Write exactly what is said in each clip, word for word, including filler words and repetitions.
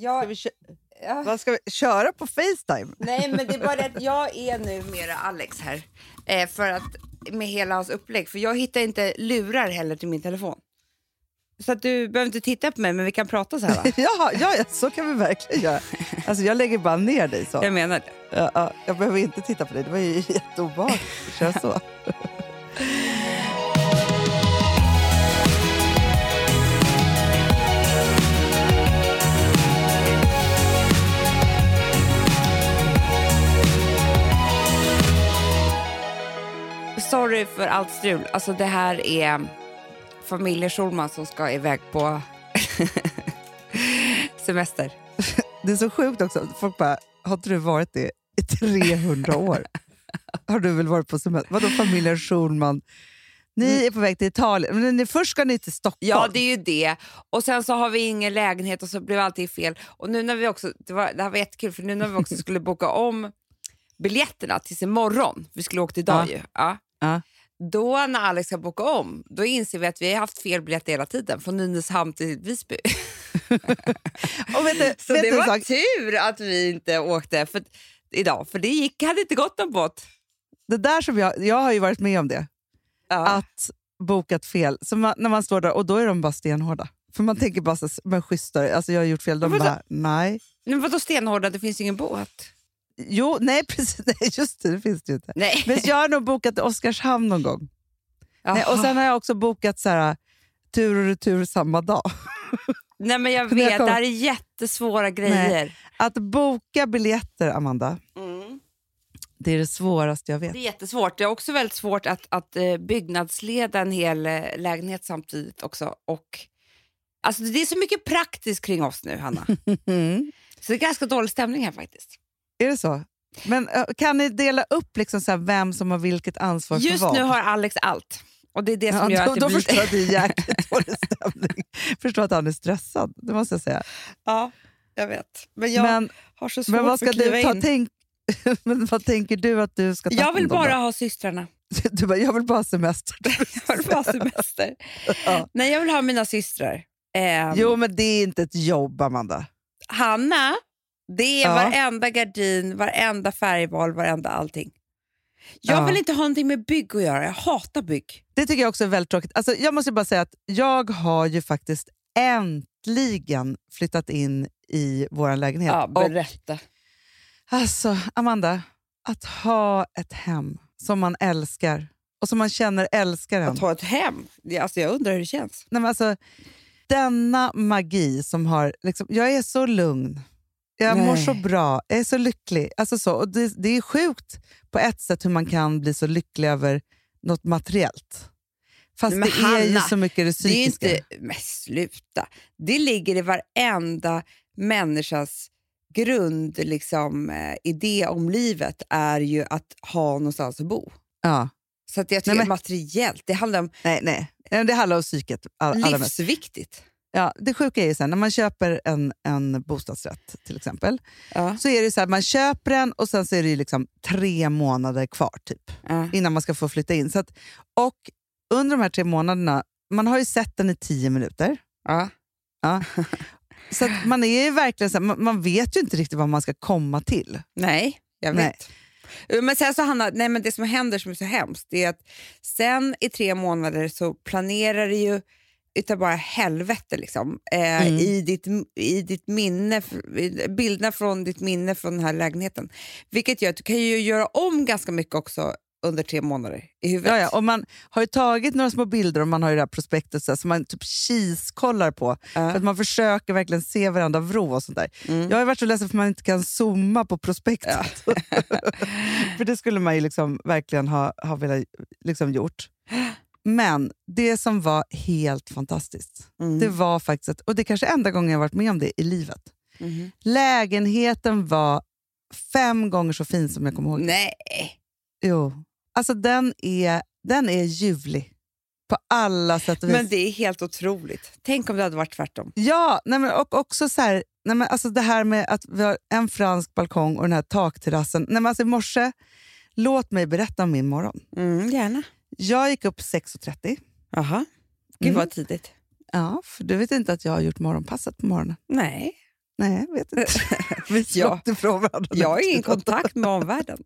Jag... Ska vi kö- ja. Vad ska vi köra på FaceTime? Nej, men det är bara att jag är nu mera Alex här. Eh, för att med hela hans upplägg. För jag hittar inte lurar heller till min telefon. Så att du behöver inte titta på mig, men vi kan prata så här, va? ja, ja, så kan vi verkligen göra. Alltså jag lägger bara ner dig så. Jag menar det. Ja, ja, jag behöver inte titta på dig, det var ju jätteobehagligt. Kör så. Sorry för allt strul. Alltså det här är familjer Solman som ska iväg på semester. Det är så sjukt också. Folk bara, har inte du varit det i trehundra år? Har du väl varit på semester? Vadå familjer Solman? Ni är på väg till Italien. Men ni, först ska ni till Stockholm. Ja, det är ju det. Och sen så har vi ingen lägenhet och så blev allting fel. Och nu när vi också, det, var, det här var jättekul för nu när vi också skulle boka om biljetterna tills imorgon. Vi skulle åka idag ja. ju. Ja. Ja. Då när Alex ska boka om, då inser vi att vi har haft fel biljett hela tiden. Från Nynäshamn till Visby. Och vet du, så vet det du var sak? Tur att vi inte åkte för, idag. För det gick, hade inte gått någon båt. Det där som jag, jag har ju varit med om det. Ja. Att bokat fel. Så man, när man står där, och då är de bara stenhårda. För man tänker bara så, men schysstare. Alltså jag har gjort fel, de men bara, då, nej. Men vadå stenhårda, det finns ju ingen båt. Jo, nej precis, nej, just det, det finns det ju inte. Nej. Men jag har nog bokat Oskarshamn någon gång. Nej, och sen har jag också bokat så här tur och retur samma dag. Nej men jag vet, jag kom... det här är jättesvåra grejer. Nej. Att boka biljetter, Amanda, mm. det är det svåraste jag vet. Det är jättesvårt, det är också väldigt svårt att, att byggnadsleda en hel lägenhet samtidigt också. Och, alltså det är så mycket praktiskt kring oss nu, Hanna. Mm. Så det är ganska dålig stämning här faktiskt. Är det så? Men kan ni dela upp liksom så här vem som har vilket ansvar just för vad? Just nu har Alex allt. Och det är det som ja, gör då, att det då blir... förstår att det är jäkligt dålig stämning. Förstår att han är stressad, det måste jag säga. Ja, jag vet. Men jag men, har så svårt men vad ska att du ta, tänk... Men vad tänker du att du ska ta? Jag vill bara ha systrarna. Du bara, jag vill bara ha semester. Jag vill bara ha semester. Ja. Nej, jag vill ha mina systrar. Um... Jo, men det är inte ett jobb, Amanda. Hanna... Det är ja. varenda gardin, varenda färgval, varenda allting. Jag ja. vill inte ha någonting med bygg att göra. Jag hatar bygg. Det tycker jag också är väldigt tråkigt. Alltså, jag måste bara säga att jag har ju faktiskt äntligen flyttat in i vår lägenhet. Ja, berätta. Och, alltså, Amanda, att ha ett hem som man älskar. Och som man känner älskar hem. Att ha ett hem? Alltså, jag undrar hur det känns. Nej, men alltså, denna magi som har... Liksom, jag är så lugn. Jag Nej. mår så bra, jag är så lycklig. Alltså så. Och det, det är sjukt på ett sätt hur man kan bli så lycklig över något materiellt. Fast men det Hanna, är ju så mycket det psykiska. Det är inte, men sluta. Det ligger i varenda människas grund liksom, idé om livet är ju att ha någonstans att bo. Ja. Så att jag tycker nej, men, materiellt, det handlar om... Nej, nej. Det handlar om psyket. All, livsviktigt. Ja, det sjuka är ju sen när man köper en, en bostadsrätt till exempel ja. så är det så här, man köper den och sen så är det ju liksom tre månader kvar typ ja. innan man ska få flytta in. Så att, och under de här tre månaderna, man har ju sett den i tio minuter. Ja. ja. Så att man är ju verkligen så här, man, man vet ju inte riktigt vad man ska komma till. Nej, jag vet. Nej. Men sen så Hanna, nej men det som händer som är så hemskt det är att sen i tre månader så planerar det ju utan bara helvete liksom eh, mm. i, ditt, i ditt minne bilderna från ditt minne från den här lägenheten, vilket gör att du kan ju göra om ganska mycket också under tre månader i huvudet. Ja, ja. Och man har ju tagit några små bilder och man har ju det här prospektet så här, som man typ kiskollar på uh. för att man försöker verkligen se varandra vrå och sånt där. Mm. Jag har ju varit så ledsen för man inte kan zooma på prospektet. Ja. För det skulle man ju liksom verkligen ha, ha velat liksom gjort. Men det som var helt fantastiskt, mm. det var faktiskt att, och det är kanske enda gången jag varit med om det i livet. Mm. Lägenheten var fem gånger så fin som jag kommer ihåg. Nej. Jo. Alltså den är, den är ljuvlig på alla sätt och vis. Men det är helt otroligt. Tänk om det hade varit tvärtom. Ja, nej men, och också så här, nej men, alltså det här med att vi har en fransk balkong och den här takterrassen. Nej men alltså i morse, låt mig berätta om min morgon. Mm, gärna. Jag gick upp sex och trettio. Jaha, gud vad tidigt. Mm. Ja, för du vet inte att jag har gjort morgonpasset på morgonen. Nej, Nej, jag vet inte. jag, jag har ingen kontakt med omvärlden.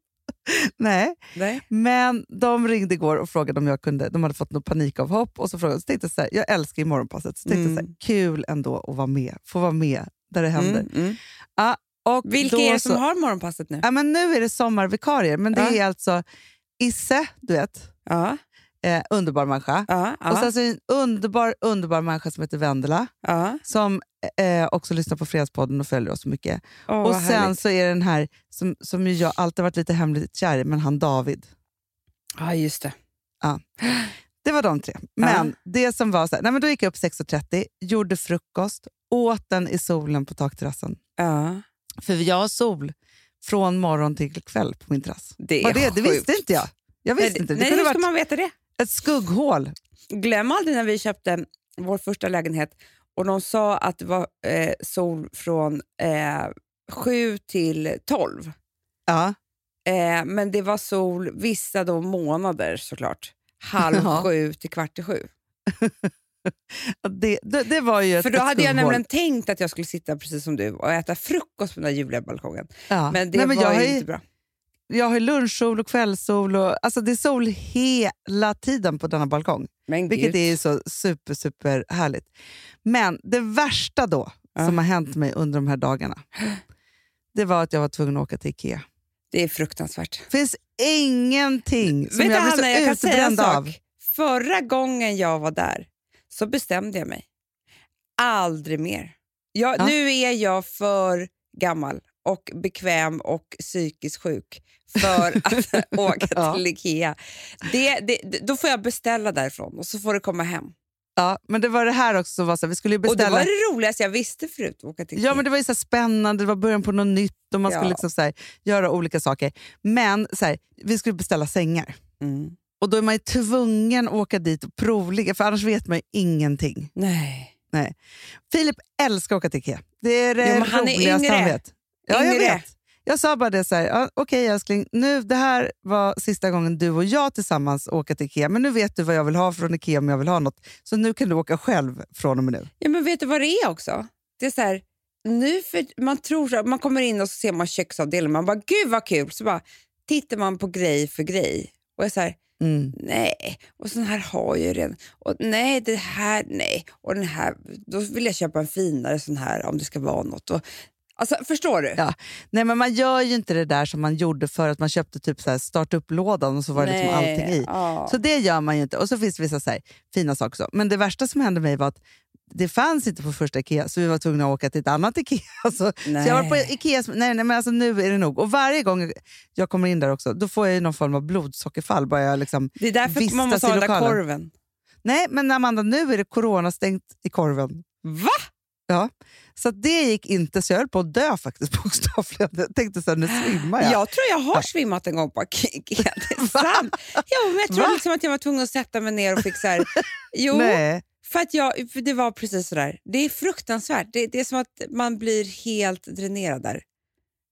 Nej. Nej, men de ringde igår och frågade om jag kunde. De hade fått något panikavhopp och så frågade så tänkte jag så här, jag älskar i morgonpasset. Så tänkte mm. så här, kul ändå att vara med, få vara med där det händer. Mm, mm. Ja, och vilka är det som så, har morgonpasset nu? Ja, men nu är det sommarvikarier, men det ja. är alltså Isse, du vet. Ja. Eh, underbar människa. Ja, ja. Och sen så är det en underbar, underbar människa som heter Vendela. Ja. Som eh, också lyssnar på Fredagspodden och följer oss så mycket. Oh, och sen härligt. Så är den här som, som jag alltid varit lite hemligt kär i, men han David. Ja, just det. Ja. Det var de tre. Men ja. det som var så här, nej men då gick jag upp sex och trettio, gjorde frukost, åt den i solen på takterrassen. Ja. För jag har sol från morgon till kväll på min terrass. Det är det, det visste inte jag. Jag visste nej, inte. Det nej, hur ska man veta det? Ett skugghål. Glöm aldrig när vi köpte vår första lägenhet och de sa att det var eh, sol från eh, sju till tolv. Ja. Eh, men det var sol vissa då månader såklart. Halv ja. sju till kvart till sju. det, det, det var ju ett För då ett hade jag nämligen tänkt att jag skulle sitta precis som du och äta frukost på den där juliga balkongen. Ja. Men det Nej, men var ju är... inte bra. Jag har lunchsol och kvällssol och, alltså det är sol hela tiden på denna balkong. Men vilket är ju så super, super härligt. Men det värsta då uh. som har hänt mig under de här dagarna, det var att jag var tvungen att åka till IKEA. Det är fruktansvärt. Det finns ingenting som Vet jag blir så Hanna, jag kan säga en sak. Av. Förra gången jag var där så bestämde jag mig. Aldrig mer. Jag, uh. Nu är jag för gammal. Och bekväm och psykiskt sjuk för att åka ja. till IKEA. Det, det, då får jag beställa därifrån och så får det komma hem. Ja, men det var det här också som var så här, vi skulle ju beställa. Och det var det roligaste jag visste förut att åka till IKEA. Ja, men det var ju så här spännande, det var början på något nytt och man ja. skulle liksom så här, göra olika saker. Men så här, vi skulle beställa sängar. Mm. Och då är man ju tvungen att åka dit och provliga, för annars vet man ju ingenting. Nej. Nej. Filip älskar att åka till IKEA. Det är det jo, han roligaste han vet. Ja, jag vet. Jag sa bara det så här, ja, okej okay, älskling, nu, det här var sista gången du och jag tillsammans åker till IKEA. Men nu vet du vad jag vill ha från IKEA om jag vill ha något. Så nu kan du åka själv från och med nu. Ja, men vet du vad det är också? Det är så här, nu för, man tror man kommer in och så ser man köksavdelningen. Man bara, gud vad kul. Så bara tittar man på grej för grej. Och jag så här, mm. nej. Och så här har jag ju redan. Och nej, det här, nej. Och den här, då vill jag köpa en finare sån här om det ska vara något. Och alltså, förstår du? Ja. Nej, men man gör ju inte det där som man gjorde för att man köpte typ så här startup-lådan och så var det liksom allting i. Oh. Så det gör man ju inte. Och så finns det vissa så här fina saker också. Men det värsta som hände mig var att det fanns inte på första IKEA, så vi var tvungna att åka till ett annat IKEA. Alltså, så jag var på IKEA, nej, nej men alltså nu är det nog. Och varje gång jag kommer in där också, då får jag ju någon form av blodsockerfall. Bara jag liksom det är därför man måste ha den där korven. Nej, men Amanda, nu är det coronastängt i korven. Va? Ja, så det gick inte så jag höll på att dö faktiskt bokstavligen. Jag tänkte så här, nu svimmar jag. Jag tror jag har ja. svimmat en gång på IKEA. Det är sant. Ja, men jag tror Va? liksom att jag var tvungen att sätta mig ner och fixa här. Jo, Nej. för att jag, för det var precis så där. Det är fruktansvärt. Det, det är som att man blir helt dränerad där.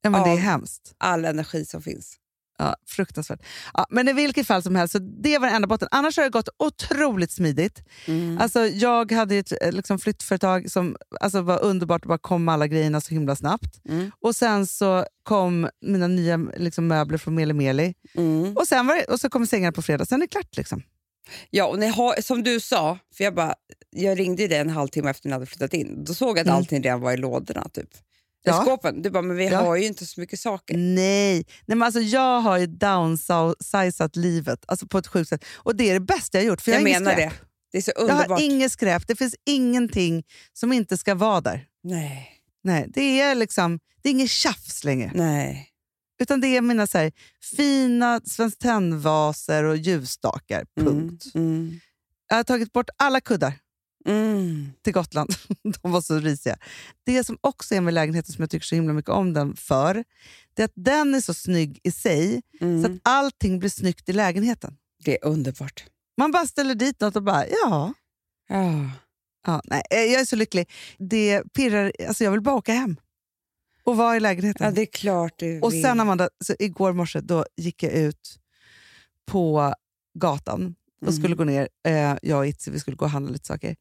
Ja, men det är hemskt. All energi som finns. Ja, fruktansvärt. Ja, men i vilket fall som helst, så det var den enda botten. Annars har det gått otroligt smidigt. Mm. Alltså jag hade ett liksom, flyttföretag som alltså, var underbart. Bara kom alla grejerna så himla snabbt. Mm. Och sen så kom mina nya liksom, möbler från Meli Meli. Mm. Och, sen var det, och så kom sängarna på fredag. Sen är det klart liksom. Ja, och ni har, som du sa, för jag, bara, jag ringde dig en halvtimme efter när jag hade flyttat in. Då såg jag att mm. allting redan var i lådorna typ. Ja. Skåpen. Du bara, men vi ja. har ju inte så mycket saker. Nej, Nej men alltså jag har ju downsizat livet. Alltså på ett sjukt sätt. Och det är det bästa jag har gjort. För jag jag menar skräp. det. Det är så underbart. Jag har inget skräp. Det finns ingenting som inte ska vara där. Nej. Nej, det är liksom, det är inget tjafs längre. Nej. Utan det är mina så här fina Svensk Tenn-vaser och ljusstakar. Punkt. Mm, mm. Jag har tagit bort alla kuddar. Mm. Till Gotland. De var så risiga. Det som också är med lägenheten som jag tycker så himla mycket om den för, det är att den är så snygg i sig mm. så att allting blir snyggt i lägenheten. Det är underbart. Man bara ställer dit något och bara, ja. Oh. Ja. Nej, jag är så lycklig. Det pirrar, alltså jag vill bara åka hem. Och vara i lägenheten. Ja, det är klart du vill. Och sen Amanda, så igår morse då gick jag ut på gatan och skulle mm. gå ner, eh, jag och Itzi, vi skulle gå och handla lite saker.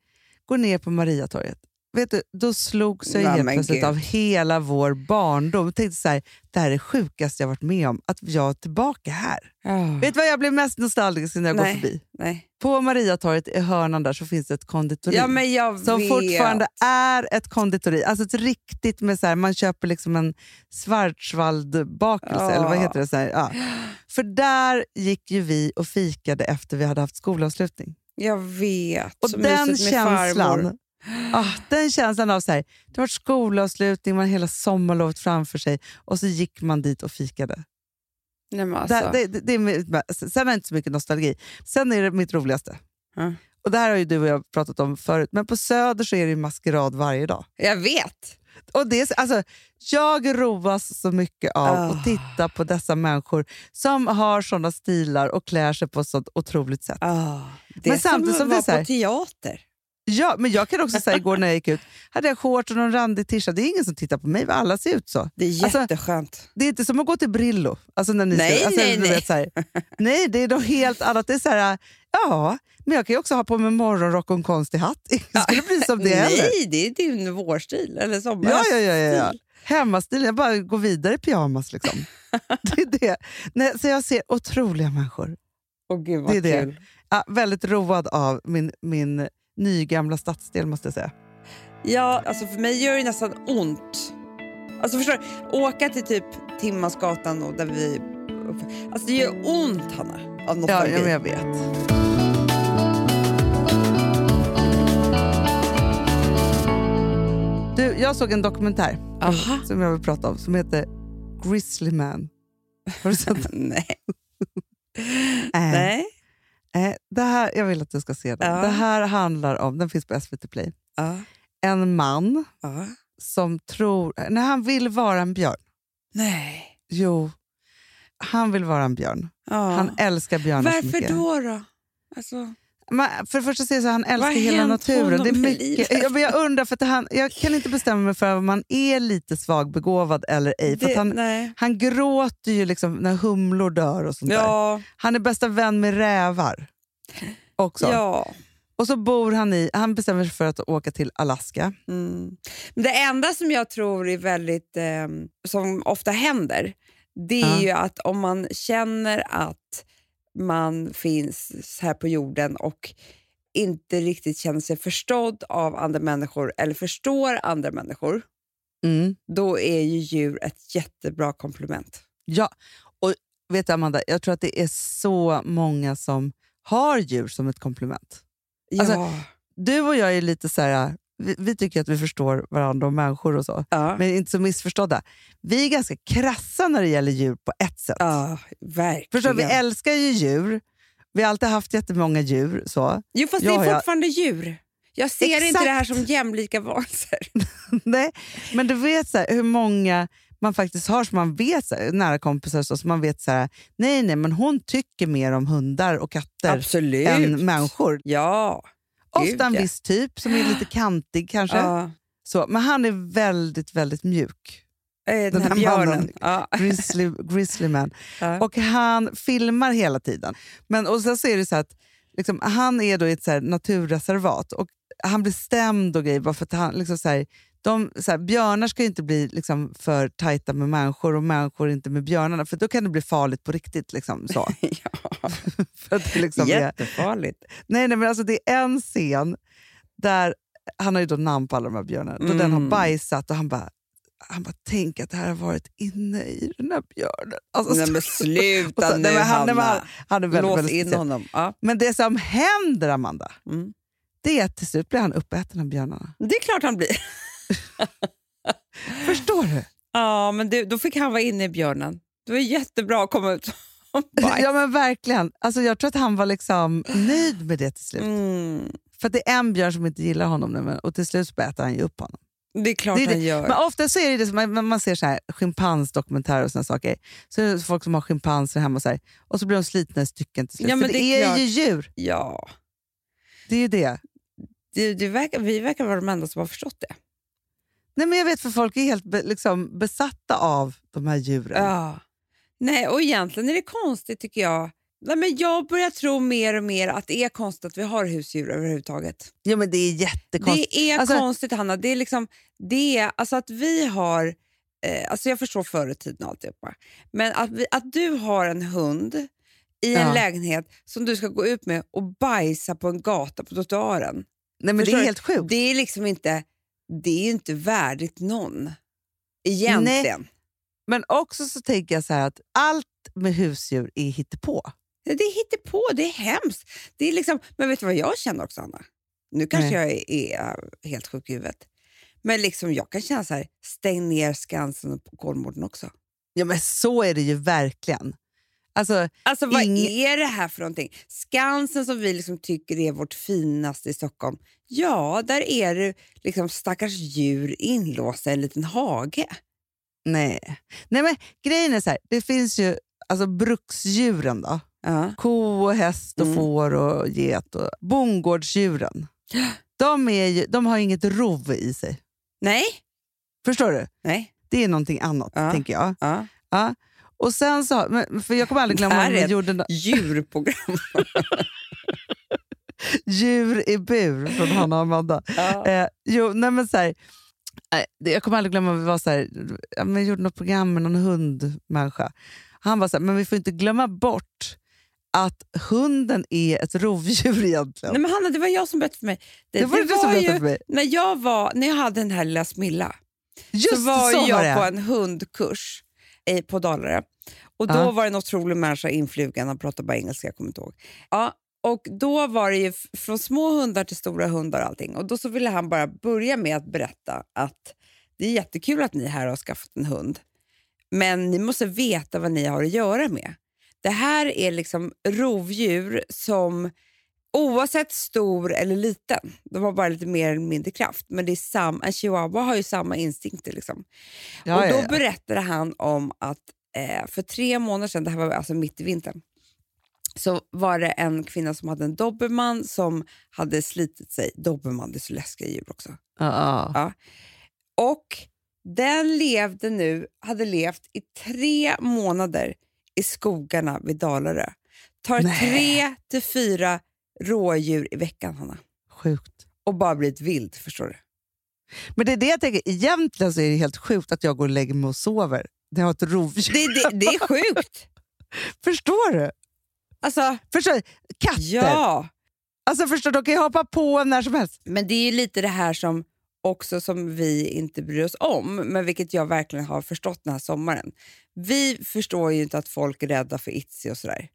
Går ner på Mariatorget. Vet du, då slog sig ja, helt plötsligt av hela vår barndom. Jag tänkte så här, det här är det sjukaste jag varit med om. Att jag är tillbaka här. Oh. Vet du vad jag blev mest nostalgisk när jag går förbi? Nej. På Mariatorget i hörnan där så finns det ett konditori. Ja, men jag som vet. Fortfarande är ett konditori. Alltså ett riktigt med så här, man köper liksom en Schwarzwaldbakelse. Oh. Eller vad heter det så här? Ja. För där gick ju vi och fikade efter vi hade haft skolavslutning. Jag vet. Och som den känslan... Farmor. Ah, den känslan av så här, det var skolavslutning, man hela sommarlovet framför sig och så gick man dit och fikade. Nej, men alltså. det, det, det är, sen är det inte så mycket nostalgi. Sen är det mitt roligaste. Mm. Och det här har ju du och jag pratat om förut, men på Söder så är det ju maskerad varje dag. Jag vet. Och det är, alltså, jag roas så mycket av oh. att titta på dessa människor som har sådana stilar och klär sig på ett sådant otroligt sätt. Oh. Det men samtidigt som, som var det är på teater. Ja, men jag kan också säga igår när jag gick ut hade jag shorts och någon randig t-shirt. Det är ingen som tittar på mig, vad alla ser ut så. Det är jätteskönt. Alltså, det är inte som att gå till Brillo. Alltså när ni nej, ser, alltså, nej, nej. Vet, så här, nej, det är då helt annat. Det är så här, ja, men jag kan ju också ha på mig morgonrock och en konstig hatt. Det skulle bli som det heller. Nej, det är din vårstil eller sommarstil. Ja, ja, ja, ja. Hemmastil, jag bara går vidare i pyjamas liksom. Det är det. Nej, så jag ser otroliga människor. Åh gud, vad det är det. Kul. Ja, väldigt road av min... min ny gamla stadsdel måste jag säga. Ja, alltså för mig gör det nästan ont. Alltså förstår du, åka till typ Timmasgatan och där vi... Alltså det gör ont, Hanna. Av något ja, ja men jag vet. Du, jag såg en dokumentär. Aha. Som jag vill prata om, som heter Grizzly Man. Har du sett den? Nej. äh. Nej. Det här, jag vill att du ska se den. Ja. Det här handlar om, den finns på S V T Play. Ja. En man ja. som tror, nej han vill vara en björn. Nej. Jo, han vill vara en björn. Ja. Han älskar björnar. Varför så mycket. Varför då då? Alltså... Man, för det första säger så att han älskar hela naturen. Det är mycket, jag, jag undrar för att han, jag kan inte bestämma mig för om man är lite svagbegåvad eller ej. För det, att han, han gråter ju liksom när humlor dör och sånt ja. där. Han är bästa vän med rävar också. Ja. Och så bor han i, han bestämmer sig för att åka till Alaska. Mm. Men det enda som jag tror är väldigt, eh, som ofta händer, det är ja. ju att om man känner att man finns här på jorden och inte riktigt känner sig förstådd av andra människor eller förstår andra människor, mm. då är ju djur ett jättebra komplement. Ja, och vet du Amanda, jag tror att det är så många som har djur som ett komplement. Ja. Alltså, du och jag är lite så här... Vi, vi tycker att vi förstår varandra och människor och så. Ja. Men inte så missförstådda. Vi är ganska krassa när det gäller djur på ett sätt. Ja, verkligen. Förstår, vi älskar ju djur. Vi har alltid haft jättemånga djur. Så. Jo, fast jag, det är fortfarande jag... djur. Jag ser Exakt. inte det här som jämlika varelser. Nej, men du vet så här, hur många man faktiskt har som man vet, så här, nära kompisar så, så man vet så här, nej, nej, men hon tycker mer om hundar och katter Absolut. än människor. Ja, ofta en viss typ som är lite kantig kanske. Ja. Så, men han är väldigt, väldigt mjuk. Äh, den, den här björnen. Ja. Grizzly, grizzly man. Ja. Och han filmar hela tiden. Men, och sen så är det så att liksom, han är då i ett så här naturreservat. Och han blir stämd och grejer. Bara för att han, liksom, så här, de, så här, björnar ska ju inte bli liksom, för tajta med människor. Och människor inte med björnarna. För då kan det bli farligt på riktigt. Liksom, så. Ja. För att det liksom jättefarligt. Är... Nej, nej, men alltså det är en scen där han har ju då namn på alla de här björnarna. Mm. Då den har bajsat och han bara, han bara tänker att det här har varit inne i den här björnen. Alltså, nej, men sluta så, nu, nej, men han, Hanna. Han, han är väldigt, lås väldigt in honom. Ja. Men det som händer, Amanda, mm. det är att till slut blir han uppäten av björnarna. Det är klart han blir. Förstår du? Ja, men det, då fick han vara inne i björnen. Det var jättebra att komma ut. Ja men verkligen. Alltså jag tror att han var liksom nöjd med det till slut. Mm. För att det är en björn som inte gillar honom nu, och till slut så äter han ju upp honom. Det är klart det är det. Han gör. Men ofta så är det som man, man ser så här schimpansdokumentärer och såna saker. Så är det folk som har schimpanser hemma och så här, och så blir de slitna i stycken till slut. Ja, men för det, det är klart. Ju djur. Ja. Det är ju det. Det, det verkar, vi verkar vara de enda som har förstått det. Nej men jag vet för folk är helt be, liksom besatta av de här djuren. Ja. Nej, och egentligen är det konstigt tycker jag Nej, men jag börjar tro mer och mer att det är konstigt att vi har husdjur överhuvudtaget. Ja, men det är jättekonstigt. Det är alltså konstigt, Hanna. Det är liksom det är, alltså att vi har eh, alltså jag förstår förr i tiden alltihopa. Men att, vi, att du har en hund i en ja. lägenhet som du ska gå ut med och bajsa på en gata på trottoaren. Nej, men förstår det är helt sjukt. Det är liksom inte det är inte värdigt någon egentligen. Nej. Men också så tänker jag så här att allt med husdjur är hittepå. Det är hittepå, det är hemskt. Det är liksom, men vet du vad jag känner också, Anna? Nu kanske Nej. jag är, är helt sjuk i huvudet. Men liksom jag kan känna så här, stäng ner Skansen och Kolmården också. Ja, men så är det ju verkligen. Alltså, alltså vad ing- är det här för någonting? Skansen som vi liksom tycker är vårt finaste i Stockholm. Ja, där är det liksom stackars djur inlåsta i en liten hage. Nej. Nej, men grejen är så här, det finns ju alltså bruksdjuren då. Uh-huh. Ko och häst och mm. får och get och bondgårdsdjuren. De är ju, de har inget rov i sig. Nej. Förstår du? Nej. Det är någonting annat, uh-huh. tänker jag. Uh-huh. Ja. Och sen så, men, för jag kommer aldrig glömma att vi gjorde en djurprogram. Djur i bur från Hanna och Amanda. Uh-huh. Eh, jo, nej men så här, jag kommer aldrig glömma att vi var så här, jag gjorde något program med någon hundmänniska. Han var så här, men vi får inte glömma bort att hunden är ett rovdjur egentligen. Nej, men Hanna, det var jag som berättade för mig. Det, det var det, det var som ju, för mig. När jag var, när jag hade den här lilla Smilla. Just så var så jag var på en hundkurs i, på Dalarö. Och då ja. var det en otrolig människa influgen. Han pratade bara engelska, jag kommer inte ihåg. Ja. Och då var det ju från små hundar till stora hundar och allting. Och då så ville han bara börja med att berätta att det är jättekul att ni här har skaffat en hund. Men ni måste veta vad ni har att göra med. Det här är liksom rovdjur som oavsett stor eller liten. De har bara lite mer eller mindre kraft. Men det är sam- en chihuahua har ju samma instinkter liksom. Ja, och då ja, ja. berättade han om att eh, för tre månader sedan, det här var alltså mitt i vintern. Så var det en kvinna som hade en dobermann som hade slitit sig. Dobermann, det är så läskiga djur också. Uh-uh. Ja. Och den levde nu, hade levt i tre månader i skogarna vid Dalarö. Tar Nä. tre till fyra rådjur i veckan, Hanna. Sjukt. Och bara blivit vild, förstår du? Men det är det jag tänker, egentligen så är det helt sjukt att jag går och lägger mig och sover. Det har ett rovdjur. Det, det, det är sjukt. Förstår du? Alltså, förstår, katter. Ja. Alltså förstår, de kan ju hoppa på när som helst. Men det är ju lite det här som också som vi inte bryr oss om, men vilket jag verkligen har förstått den här sommaren. Vi förstår ju inte att folk är rädda för Itzy och sådär.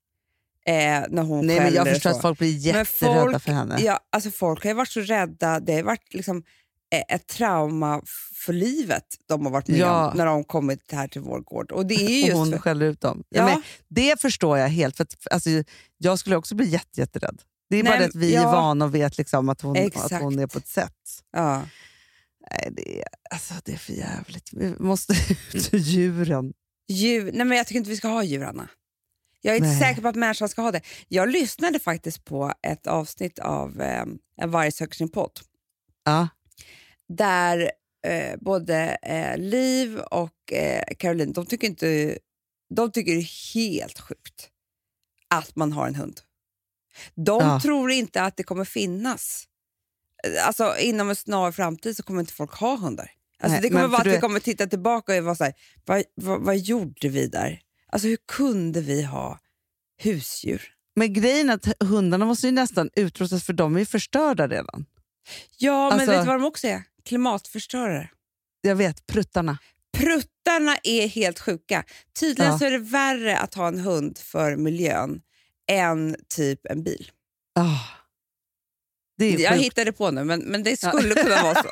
Eh, när hon Nej, men jag förstår att folk blir jätterädda folk, för henne. Ja, alltså folk har ju varit så rädda. Det har varit liksom ett trauma för livet de har varit med ja. om när de kommit här till vår gård. Och det är just och hon för... skäller ut dem. Ja. Ja, men det förstår jag helt. För att, alltså, jag skulle också bli jätte, jätterädd. Det är Nej, bara det att vi ja. är vana och vet liksom, att, hon, att hon är på ett sätt. Ja. Nej, det är, alltså, det är för jävligt. Vi måste ut djuren. Djur. Nej, men jag tycker inte vi ska ha djur, Anna. Jag är inte Nej. säker på att människan ska ha det. Jag lyssnade faktiskt på ett avsnitt av eh, En varg söker sin podd. Ja. Där eh, både eh, Liv och eh, Caroline, de tycker inte de tycker det är helt sjukt att man har en hund. De ja. tror inte att det kommer finnas. Alltså inom en snar framtid så kommer inte folk ha hundar. Alltså Nej, det kommer vara att vi kommer titta tillbaka och vara så här, vad, vad, vad gjorde vi där? Alltså hur kunde vi ha husdjur? Men grejen är att hundarna måste ju nästan utrustas för de är ju förstörda redan. Ja, men alltså, vet du vad de också är? Klimatförstörare. Jag vet, pruttarna. Pruttarna är helt sjuka. Tydligen ja. så är det värre att ha en hund för miljön än typ en bil. Oh. Det är jag sjukt. hittade på nu, men, men det skulle ja. kunna vara så.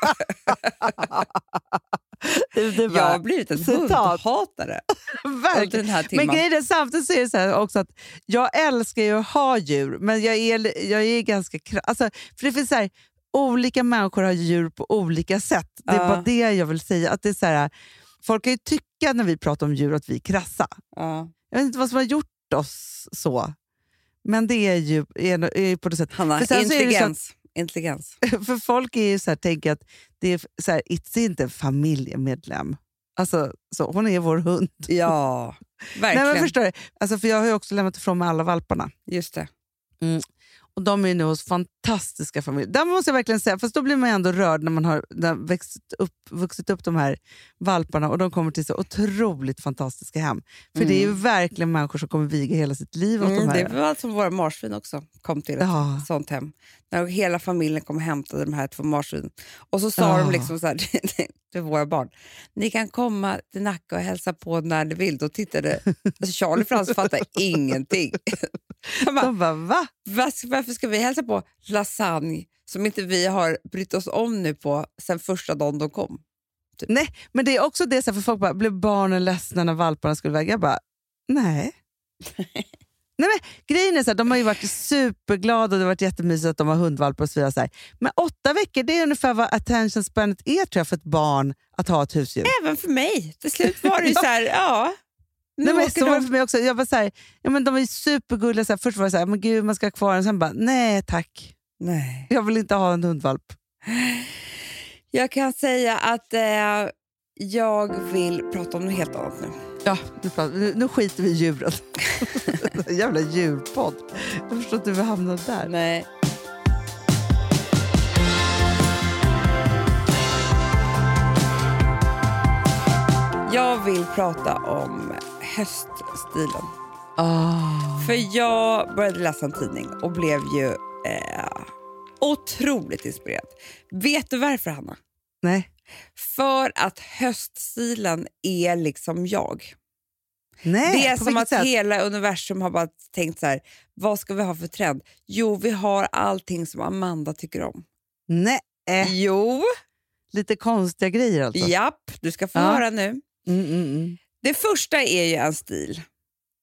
Det var jag har blivit en hundhatare. Verkligen. Den här timman. Men grejen är samtidigt så är det så här också att jag älskar ju att ha djur, men jag är, jag är ganska... Alltså, för det finns så här... Olika människor har djur på olika sätt. Det är uh. bara det jag vill säga. Att det är så här, folk kan ju tycka när vi pratar om djur att vi är krassa. Uh. Jag vet inte vad som har gjort oss så. Men det är ju är, är på det sättet. Hanna, intelligens. Att, intelligens. För folk är ju så här, tänker att det är så här, Itzy är inte en familjemedlem. Alltså, så, hon är vår hund. Ja, verkligen. Nej, men förstår du? Alltså, för jag har ju också lämnat ifrån mig alla valparna. Just det. Mm. Och de är ju nu hos fantastiska familjer. Där måste jag verkligen säga, fast då blir man ändå rörd när man har när växt upp, vuxit upp de här valparna och de kommer till så otroligt fantastiska hem. För mm. det är ju verkligen människor som kommer viga hela sitt liv åt mm, de här. Det var som våra marsvin också kom till ett ja. sånt hem. När hela familjen kom och hämtade de här två marsvin. Och så sa ja. de liksom så här till våra barn: ni kan komma till Nacka och hälsa på när ni vill. Då tittade alltså Charlie Frans fattade ingenting. Han bara, de bara, va? Varför ska vi hälsa på lasagne som inte vi har brytt oss om nu på sen första dagen de kom? Typ. Nej, men det är också det så här, för folk bara, blev barnen ledsna när valparna skulle väga? Jag bara, nej. Nej, men grejen är så här, de har ju varit superglada och det har varit jättemysigt att de har hundvalpar och så vidare. Så här. Men åtta veckor, det är ungefär vad attention spanet är, tror jag, för ett barn att ha ett husdjur. Även för mig. Till slut var det ju så här, ja... Nej, men så var det för mig också. Jag var så här, ja, men de är ju supergulliga. Så här, först var det så här, men gud, man ska ha kvar en. Sen bara, nej tack. Nej. Jag vill inte ha en hundvalp. Jag kan säga att eh, jag vill prata om något helt annat nu. Ja, nu, nu skiter vi i djuren. Jävla djurpodd. Jag förstår att du har hamnat där. Nej. Jag vill prata om höststilen. Oh. För jag började läsa en tidning och blev ju eh, otroligt inspirerad. Vet du varför, Hanna? Nej. För att höststilen är liksom jag. Nej, det är som att sätt? Hela universum har bara tänkt så här: vad ska vi ha för trend? Jo, vi har allting som Amanda tycker om. Nej. Jo. Lite konstiga grejer alltså. Japp, du ska få ja. höra nu. Mm, mm, mm. Det första är ju en stil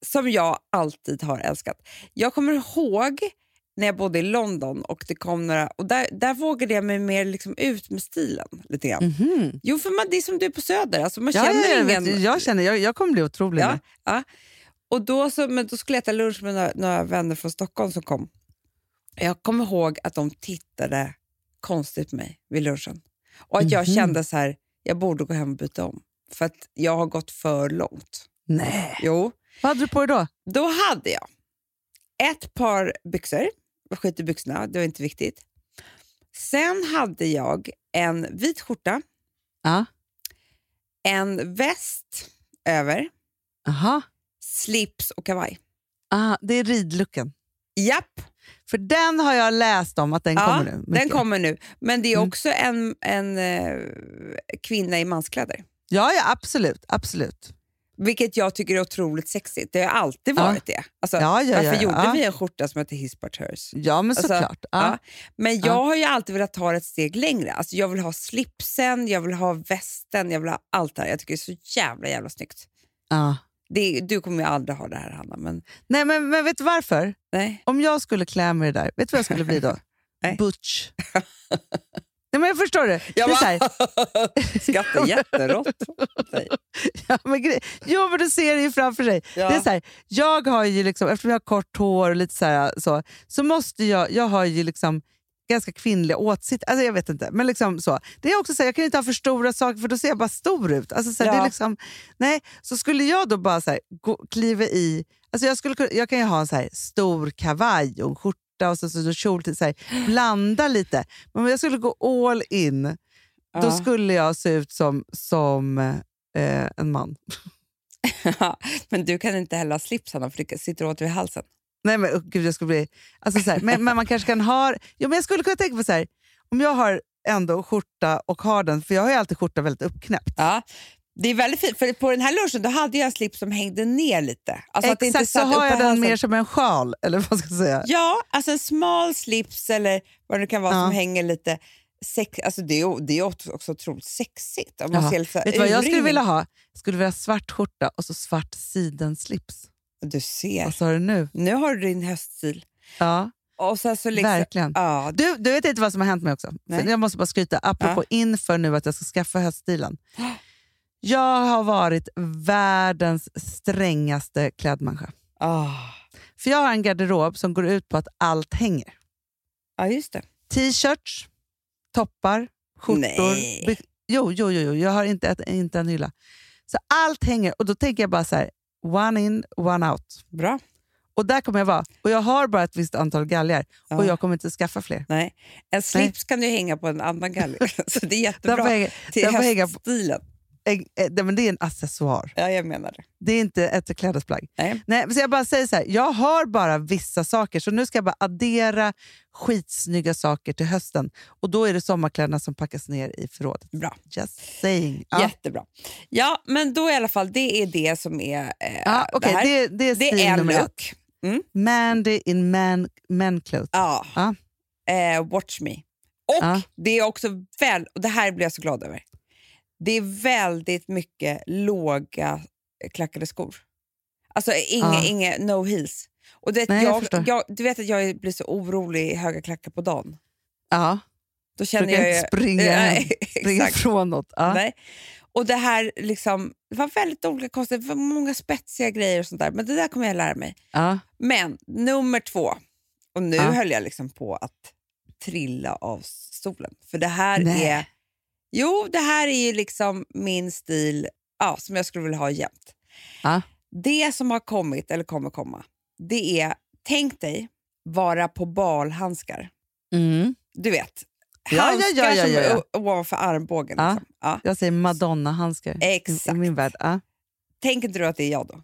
som jag alltid har älskat. Jag kommer ihåg när jag bodde i London och det kom några... Och där, där vågade jag mig mer liksom ut med stilen lite grann. Mm-hmm. Jo, för man, det är som du är på Söder. Alltså man ja, känner ja, ingen... Jag, jag känner, jag, jag kommer bli otrolig. Ja, ja. Och då, så, men då skulle jag äta lunch med några, några vänner från Stockholm som kom. Jag kommer ihåg att de tittade konstigt på mig vid lunchen. Och att jag mm-hmm. kände så här, jag borde gå hem och byta om. För att jag har gått för långt. Nej. Jo. Vad hade du på dig då? Då hade jag ett par byxor. Jag skit i byxorna, det var inte viktigt. Sen hade jag en vit skjorta. Ja. En väst över. Aha. Slips och kavaj. Ah, det är ridlucken. Japp. För den har jag läst om att den ja, kommer nu. Mycket. Den kommer nu. Men det är också mm. en, en eh, kvinna i manskläder. Ja, ja, absolut, absolut. Vilket jag tycker är otroligt sexigt. Det har alltid varit ja. det. Alltså, ja, ja, varför ja, ja, gjorde ja. vi en skjorta som heter His But Hers? Ja, men alltså, såklart. Ja. Ja. Men jag ja. har ju alltid velat ta ett steg längre. Alltså, jag vill ha slipsen, jag vill ha västen, jag vill ha allt det här. Jag tycker det är så jävla, jävla snyggt. Ja. Det, du kommer ju aldrig ha det här, Hanna. Men... Nej, men, men vet du varför? Nej. Om jag skulle klä mig det där, vet du vad jag skulle bli då? Butch. Nej, men jag förstår det. Jag det är så här. Skrattar jätterått. Ja, men gre- jo, men du ser det ju framför sig. Ja. Det är så här, jag har ju liksom, eftersom jag har kort hår och lite så här, så, så måste jag, jag har ju liksom ganska kvinnliga åtsikt. Alltså jag vet inte, men liksom så. Det är också så här, jag kan inte ha för stora saker för då ser jag bara stor ut. Alltså så här, ja. det är liksom, nej, så skulle jag då bara så här, gå, kliva i, alltså jag skulle jag kan ju ha en så här stor kavaj och skjorta och så, så, så kjol till sig, blanda lite. Men om jag skulle gå all in ja. då skulle jag se ut som som eh, en man. Men du kan inte heller ha slips, Hanna, för det sitter åt vid halsen. Nej, men oh, gud, jag skulle bli alltså så här, men, men man kanske kan ha jo, men jag skulle kunna tänka på så här, om jag har ändå skjorta och har den, för jag har ju alltid skjorta väldigt uppknäppt. Ja. Det är väldigt fint, för på den här lunchen då hade jag en slips som hängde ner lite. Alltså exakt, att inte så har jag den halsen. Mer som en sjal, eller vad ska jag säga? Ja, alltså en smal slips eller vad det kan vara ja. som hänger lite sex, alltså det är, det är också otroligt sexigt. Om man ser lite, vet du vad jag skulle vilja ha? Jag skulle vilja ha svart skjorta och så svart sidenslips. Du ser. Vad sa du nu? Nu har du din höststil. Ja. Och så så liksom, verkligen. Ja. Du, du vet inte vad som har hänt mig också. Jag måste bara skryta, apropå ja. inför nu att jag ska skaffa höststilen. Jag har varit världens strängaste klädmänniska. Oh. För jag har en garderob som går ut på att allt hänger. Ja, just det. T-shirts, toppar, skjortor. Nej. By- Jo, jo, jo, jo. Jag har inte ätit, inte en hylla. Så allt hänger. Och då tänker jag bara så här. One in, one out. Bra. Och där kommer jag vara. Och jag har bara ett visst antal galgar. Ja. Och jag kommer inte skaffa fler. Nej. En slips Nej. kan du hänga på en annan galgar. Så det är jättebra. Den får hänga, till den får hänga på stilen. Men det är en accessoar. Ja, jag menar det. Det är inte ett klädesplagg. Nej. Nej, så jag bara säger så här. Jag har bara vissa saker. Så nu ska jag bara addera skitsnygga saker till hösten. Och då är det sommarkläderna som packas ner i förrådet. Bra. Just saying. Ja. Jättebra. Ja, men då i alla fall. Det är det som är eh, ja, okay. det här. Det, det är, det är en look. Mm. Mandy in man, man clothes. Ja. Ja. Eh, watch me. Och ja. det är också väl... Och det här blir jag så glad över. Det är väldigt mycket låga klackade skor. Alltså inga, ja. inga no heels. Och det, Nej, jag, jag jag, du vet att jag blir så orolig i höga klackar på dagen. Ja. Då känner du kan jag... Inte springa, nej, springa från något. Ja. Nej. Och det här liksom... Det var väldigt olika konstigt. Det var många spetsiga grejer och sånt där. Men det där kommer jag lära mig. Ja. Men nummer två. Och nu ja. höll jag liksom på att trilla av stolen. För det här Nej. är... Jo, det här är ju liksom min stil, ja, som jag skulle vilja ha jämt. Ah. Det som har kommit, eller kommer komma, det är, tänk dig, vara på balhandskar. Mm. Du vet, ja, handskar ja, ja, ja, ja, ja. som är ovanför armbågen. Ah. Liksom. Ah. Jag säger Madonna-handskar. Exakt. I, i min värld. Ah. Tänk inte du att det är jag då?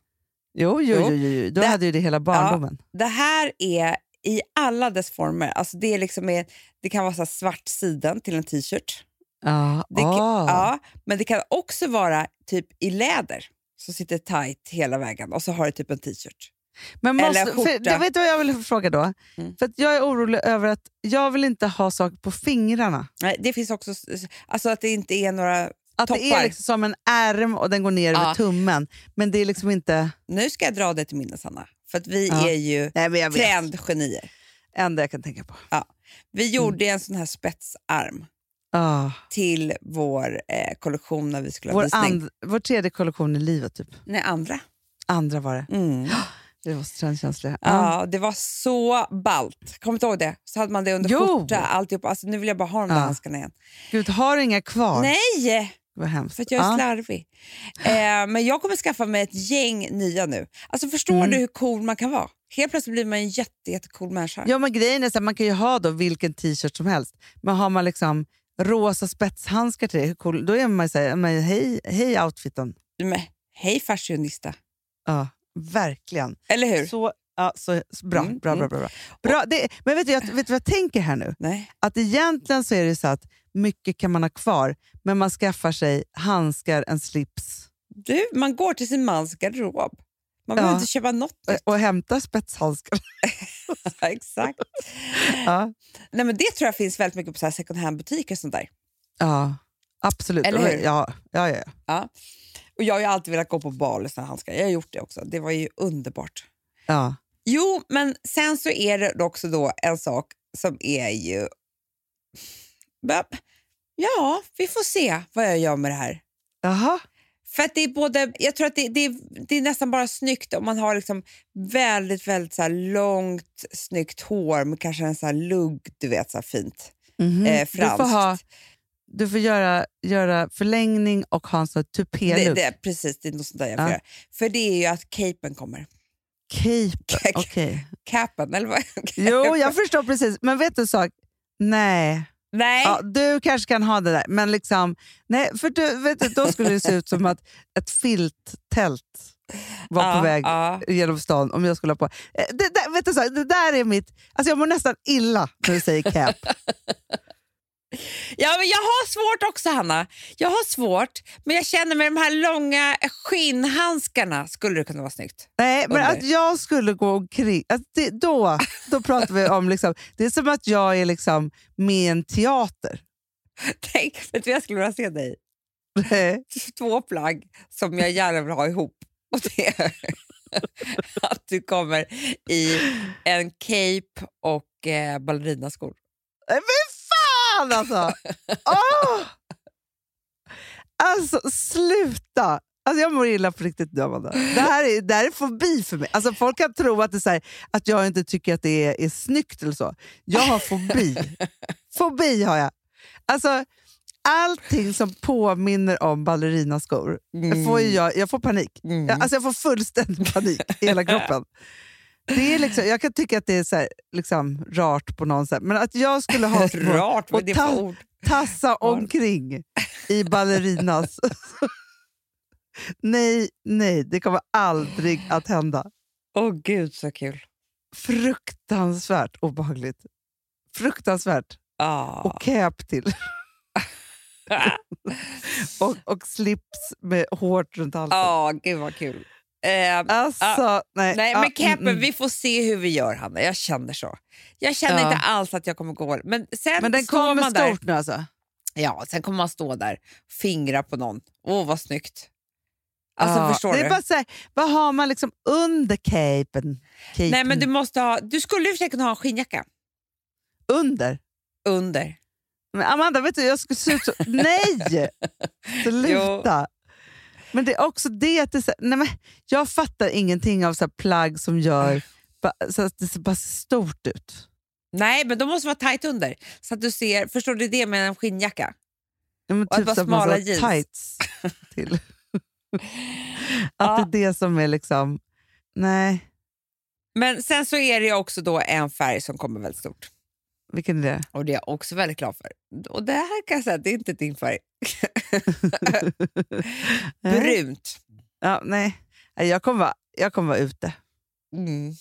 Jo, jo, jo. jo, jo. Då det, hade ju det hela barndomen. Ja, det här är i alla dess former. Alltså det, liksom är, det kan vara så här svart sidan till en t-shirt. Ah, det kan, ah. ja, men det kan också vara typ i läder som sitter tight hela vägen och så har det typ en t-shirt. Men måste, eller en skjorta. För, jag vet vad jag vill fråga då. Mm. För att jag är orolig över att jag vill inte ha saker på fingrarna. Nej, det finns också alltså att det inte är några att toppar. Det är liksom som en ärm och den går ner ah. över tummen, men det är liksom inte. Nu ska jag dra det till minnes, Anna, för att vi ah. är ju Nej, trendgenier. Enda jag kan tänka på. Ja. Vi gjorde mm. en sån här spetsarm. Oh. Till vår eh, kollektion när vi skulle ha vår visning. And, vår tredje kollektion i livet typ. Nej, andra. Andra var det. Mm. Det var strandkänsliga. Ja, ah, det var så ballt. Kommer du ihåg det? Så hade man det under jo. skjorta, alltihop. Alltså nu vill jag bara ha de där ah. handskarna igen. Gud, har inga kvar? Nej! Vad hemskt. För att jag är ah. slarvig. Eh, men jag kommer skaffa mig ett gäng nya nu. Alltså förstår mm. du hur cool man kan vara? Helt plötsligt blir man en jätte, jätte cool människa. Ja, men grejen är så här, man kan ju ha då vilken t-shirt som helst. Men har man liksom... rosa spetshandskar till dig. Hur cool. Då är man ju såhär, hej, hej outfiten. Men, hej fashionista. Ja, verkligen. Eller hur? Så, ja, så, så bra, mm, bra, mm. bra, bra, bra. bra det, men vet du, jag, vet du vad jag tänker här nu? Nej. Att egentligen så är det så att mycket kan man ha kvar, men man skaffar sig handskar, en slips. Du, man går till sin mans garderob. Man behöver ja. inte köpa något. Och, och hämta spetshandskar. Ja, exakt. Ja. Nej, men det tror jag finns väldigt mycket på så här second hand butiker och sånt där. Ja, absolut. Eller hur? Ja, ja, ja. ja. Och jag har ju alltid velat gå på bal och såna handskar. Jag har gjort det också. Det var ju underbart. Ja. Jo, men sen så är det också då en sak som är ju... Ja, vi får se vad jag gör med det här. Jaha. För att det är både, jag tror att det, det, det är nästan bara snyggt om man har liksom väldigt, väldigt så här långt, snyggt hår med kanske en så här lugg, du vet, så här fint mm-hmm. eh, franskt. Du får, ha, du får göra, göra förlängning och ha en sån tupé-lugg. Precis, det är något sånt där jag får ja. göra. För det är ju att capen kommer. Capen, okej. Capen, eller vad? Jo, jag förstår precis. Men vet du en sak? Nej. Nej. Ja, du kanske kan ha det där, men liksom nej, för du vet du, då skulle det se ut som att ett filttält var ja, på väg ja. genom stan om jag skulle ha på. Det där, vet du så, det där är mitt. Alltså jag mår nästan illa när du säger cap. Ja, men jag har svårt också, Hanna. Jag har svårt, men jag känner med de här långa skinnhandskarna skulle det kunna vara snyggt. Nej, men under. Att jag skulle gå omkring det, då, då pratar vi om liksom, det är som att jag är liksom med en teater. Tänk, vet du jag skulle vilja se dig? Nej. Två plagg som jag gärna vill ha ihop. Och det är att du kommer i en cape och eh, ballerinaskor. Men alltså. Oh! Alltså, sluta. Alltså, jag mår illa på riktigt nu, Amanda. Det här är, det här är fobi för mig. Alltså, folk kan tro att, det är så här, att jag inte tycker att det är, är snyggt eller så. Jag har fobi. Fobi har jag. Alltså, allting som påminner om ballerinaskor. Mm. Får jag, jag får panik. Mm. Jag, alltså jag får fullständig panik i hela kroppen. Det är liksom, jag kan tycka att det är så här, liksom, rart på någon sätt. Men att jag skulle ha rart, och ta, tassa omkring i ballerinas. nej, nej. Det kommer aldrig att hända. Åh oh, gud, så kul. Fruktansvärt obehagligt. Fruktansvärt. Ah. Och käp till. och, och slips med hårt runt halsen. Ja, oh, gud vad kul. Eh, alltså, ah, nej, nej ah, men capen, mm, vi får se hur vi gör, Hanna. Jag känner så. Jag känner ja. inte alls att jag kommer gå. Men, sen men den kommer man stort där nu alltså. Ja, sen kommer man stå där, fingra på någon. Åh, oh, vad snyggt. Alltså, ah, förstår det du? Är bara så här, vad har man liksom under capen? capen? Nej, men du måste ha, du skulle ju kunna ha en skinnjacka. Under? Under. Men Amanda, vet du, jag skulle se ut så... Nej! Sluta! Men det är också det att det är så, nej men, jag fattar ingenting av så här plagg som gör ba, så att det ser bara stort ut. Nej, men de måste vara tajt under. Så att du ser, förstår du det med en skinnjacka? Ja, men typ att så att man har tights till. att ja. det är det som är liksom, nej. Men sen så är det ju också då en färg som kommer väldigt stort. Vilken är det? Och det är jag också väldigt glad för. Och det här kan jag säga, det är inte din färg. Brunt. Ja, nej. Jag kommer vara, jag kommer vara ute. Mm.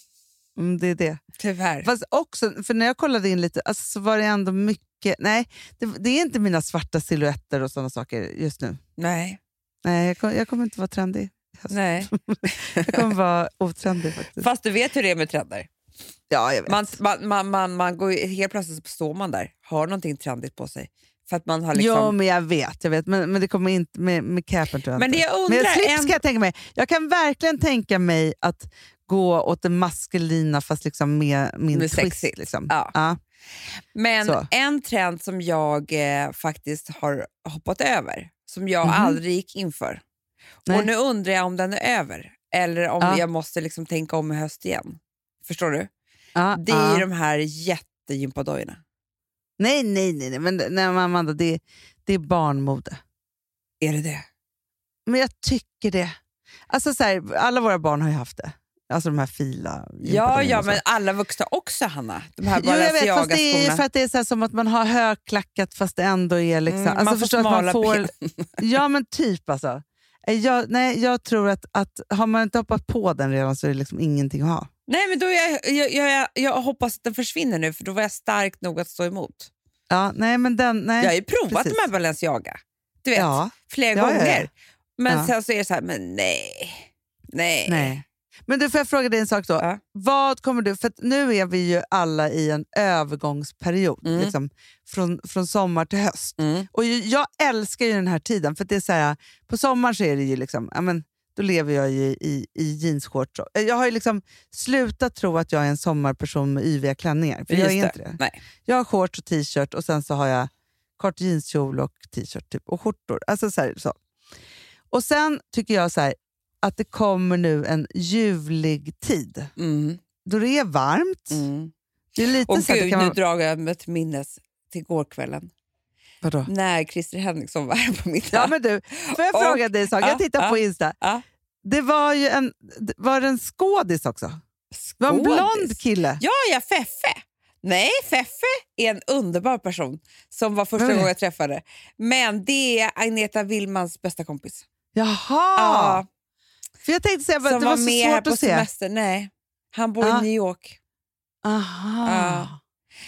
Mm, det är det. Tyvärr. Fast också, för när jag kollade in lite, alltså, så var det ändå mycket... Nej, det, det är inte mina svarta silhuetter och sådana saker just nu. Nej. Nej, jag, kom, jag kommer inte vara trendig. Nej. jag kommer vara otrendig faktiskt. Fast du vet hur det är med trender. Ja, jag vet. Man, man, man, man, man går ju, helt plötsligt står man där, har någonting trendigt på sig för att man har liksom... Jo, men jag vet, jag vet. Men, men det kommer inte med, med capen, tror jag. Men det jag undrar, men slips en... kan jag tänka mig. Jag kan verkligen tänka mig att gå åt den maskulina, fast liksom med min med twist liksom. Ja. Ja. Men så. En trend som jag eh, faktiskt har hoppat över, som jag mm. aldrig gick inför. Nej. Och nu undrar jag om den är över, eller om ja. jag måste liksom tänka om i höst igen. Förstår du? Ah, det är ah. de här jättegympadojorna. Nej, nej, nej, nej. Men nej, Amanda, det, det är barnmode. Är det det? Men jag tycker det. Alltså så här, alla våra barn har ju haft det. Alltså de här fila. Ja, ja, men alla vuxna också, Hanna. De här Balenciaga-skorna. Det är för att det är så här, som att man har högklackat fast det ändå är liksom... Mm, alltså, man får smala ben. Ja, men typ alltså. Jag, nej, jag tror att, att har man inte hoppat på den redan så är det liksom ingenting att ha. Nej, men då jag, jag, jag, jag hoppas att den försvinner nu, för då var jag stark nog att stå emot. Ja, nej, men den... Nej, jag har ju provat precis. De här Balenciaga. Du vet, ja, flera gånger. Är. Men ja. sen så är det så här, men nej. Nej. nej. Men du, får jag fråga dig en sak då? Ja. Vad kommer du... För att nu är vi ju alla i en övergångsperiod. Mm. Liksom, från, från sommar till höst. Mm. Och jag älskar ju den här tiden, för att det är så här... På sommaren så är det ju liksom... Amen, då lever jag ju i, i, i jeansshorts. Jag har ju liksom slutat tro att jag är en sommarperson med yviga klänningar. För just jag är det. Inte det. Nej. Jag har shorts och t-shirt, och sen så har jag kort jeanskjol och t-shirt typ, och skjortor. Alltså så här, så. Och sen tycker jag så här, att det kommer nu en ljuvlig tid. Mm. Då det är varmt. Mm. Det är lite och så gud, det kan man... nu drar jag med ett minnes till gårkvällen. Vadå? När Christer Henriksson var här på middag. Ja, men du, får jag fråga dig en sak? Jag tittar ah, på Insta. Ah, det var ju en, var det en skådis också? Skådis? Det var en blond kille. Ja, ja, Fefe. Nej, Fefe är en underbar person som var första mm. gången jag träffade. Men det är Agneta Willmans bästa kompis. Jaha! Ja. För jag tänkte säga att det var, var så med svårt här på att semester. Se. Nej, han bor ah. i New York. Aha. Ja.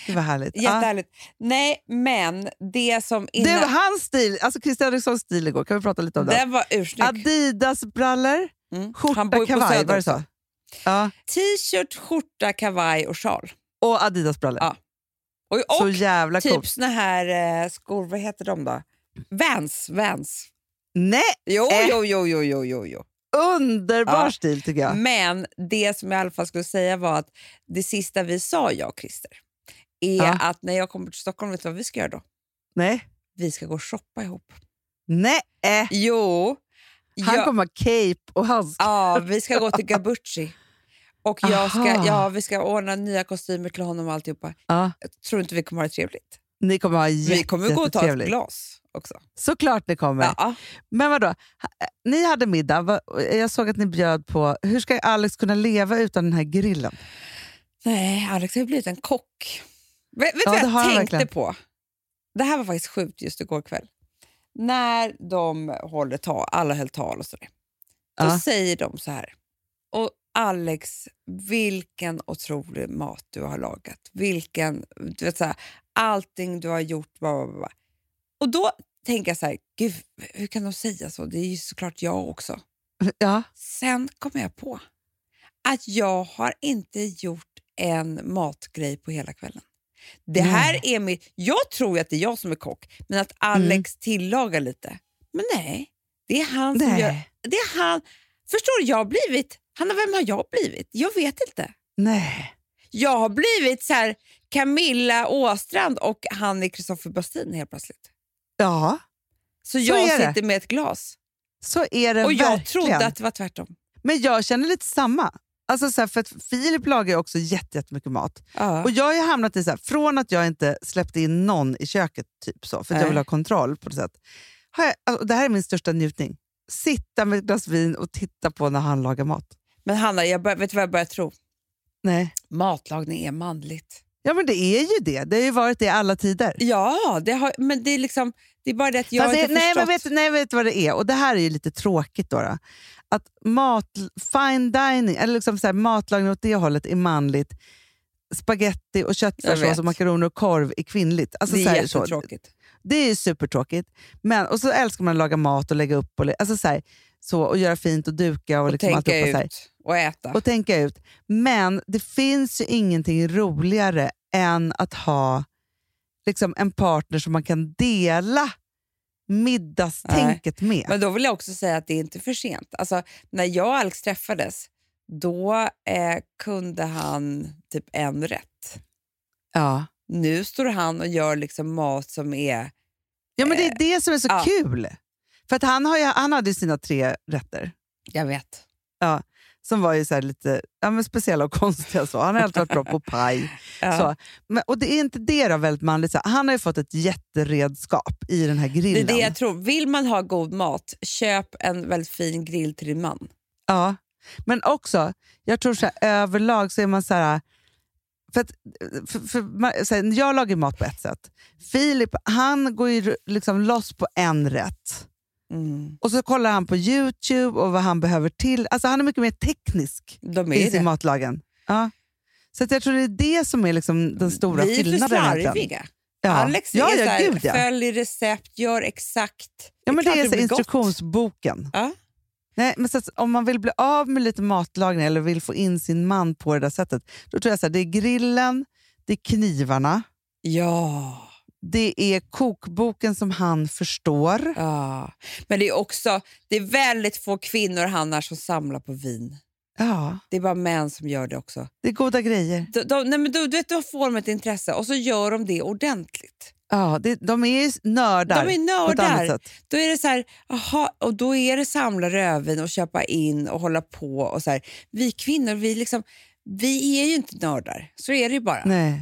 Det var härligt. Jättehärligt. Ah. Nej, men det som innan... Det var hans stil, alltså Christian Anderssons stil igår. Kan vi prata lite om det? Den var ursnygg. Adidas brallor, mm. skjorta, kavaj, var det så? Ah. T-shirt, skjorta, kavaj och sjal. Och Adidas brallor. Ja. Och, och så jävla typ coolt. Såna här eh, skor, vad heter de då? Vans, Vans. Nej! Jo, eh. jo, jo, jo, jo, jo, jo. Underbar ja. stil tycker jag. Men det som jag i alla fall skulle säga var att det sista vi sa, jag och Christer, är ja. att när jag kommer till Stockholm, vet du vad vi ska göra då? Nej. Vi ska gå och shoppa ihop. Nej. Jo. Han jag... kommer ha cape och handskar. Ja, vi ska gå till Gabucci. Och jag ska, ja, vi ska ordna nya kostymer till honom och alltihopa. Ja. Jag tror inte vi kommer ha det trevligt. Ni kommer ha jätte, vi kommer gå och ta ett glas. också. Såklart det kommer. Ja. Men vadå? Ni hade middag. Jag såg att ni bjöd på... Hur ska Alex kunna leva utan den här grillen? Nej, Alex har ju blivit en kock. Vet du ja, vad jag tänkte verkligen. På? Det här var faktiskt sjukt just igår kväll. När de håller tal, alla höll tal och sådär. Då ja. Säger de så här. Och Alex, vilken otrolig mat du har lagat. Vilken, du vet så här, allting du har gjort. Bla, bla, bla. Och då tänker jag så här, gud, hur kan de säga så? Det är ju såklart jag också. Ja. Sen kom jag på att jag har inte gjort en matgrej på hela kvällen. Det här mm. är mitt, jag tror att det är jag som är kock, men att Alex mm. tillagar lite. Men nej, det är han som nej. Gör, det är han, förstår jag har blivit, Hanna, vem har jag blivit? Jag vet inte. Nej. Jag har blivit så här Camilla Åstrand och han är Kristoffer Bastin helt plötsligt. Ja. Så jag så sitter med ett glas. Så är det. Och jag verkligen. Trodde att det var tvärtom. Men jag känner lite samma. Alltså så här, för att Filip lagar ju också jätte, jättemycket mat. Uh-huh. Och jag har ju hamnat i så här, från att jag inte släppte in någon i köket typ så, för att uh-huh. jag vill ha kontroll på det sätt. Har jag, alltså, det här är min största njutning. Sitta med ett glas vin och titta på när han lagar mat. Men Hanna, jag bör, vet du vad jag börjar tro? Nej. Matlagning är manligt. Ja, men det är ju det. Det har ju varit det i alla tider. Ja, det har, men det är liksom... Det är bara det att jag det, inte nej, men vet, nej, vet vad det är. Och det här är ju lite tråkigt då. då. Att mat, fine dining, eller liksom så här, matlagning åt det hållet är manligt. Spaghetti och köttfärssås och makaroner och korv är kvinnligt. Alltså, det är så här, jättetråkigt. Så. Det är ju supertråkigt. Men, och så älskar man att laga mat och lägga upp. Och, alltså så här, så, och göra fint och duka. Och, och liksom tänka ut. Så här. Och äta. Och tänka ut. Men det finns ju ingenting roligare än att ha liksom en partner som man kan dela middagstänket med. Men då vill jag också säga att det är inte för sent. Alltså, när jag och Alex träffades, då eh, kunde han typ en rätt. Ja. Nu står han och gör liksom mat som är... Eh, ja, men det är det som är så ja. Kul. För att han, har ju, han hade ju sina tre rätter. Jag vet. Ja, som var ju så här lite ja, men speciella och konstiga så. Han har alltid varit bra på paj. Ja. Så. Men, och det är inte det då väldigt manligt. Så han har ju fått ett jätteredskap i den här grillen. Det är det jag tror. Vill man ha god mat, köp en väldigt fin grill till din man. Ja, men också, jag tror så här, överlag så är man så här... För att, för, för man, så här, jag lagar mat på ett sätt. Filip, han går ju liksom loss på en rätt. Mm. Och så kollar han på YouTube och vad han behöver till. Alltså han är mycket mer teknisk i sin matlagen. Ja. Så att jag tror det är det som är liksom den stora skillnaden. Vi är för slarviga. Ja. Alex ja, är ja, gud, ja. Följ recept, gör exakt. Ja, men det, det är så det instruktionsboken. Ja. Nej, men så att om man vill bli av med lite matlagning eller vill få in sin man på det där sättet, då tror jag så här, det är grillen, det är knivarna. Ja. Det är kokboken som han förstår. Ja. Men det är också, det är väldigt få kvinnor hannar som samlar på vin. Ja. Det är bara män som gör det också. Det är goda grejer. De, de, nej men du, du vet, de får med ett intresse och så gör de det ordentligt. Ja, det, de är ju nördar. De är nördar. Då är det så här, aha, och då är det samla rödvin och köpa in och hålla på och så här. Vi kvinnor, vi liksom, vi är ju inte nördar. Så är det ju bara. Nej.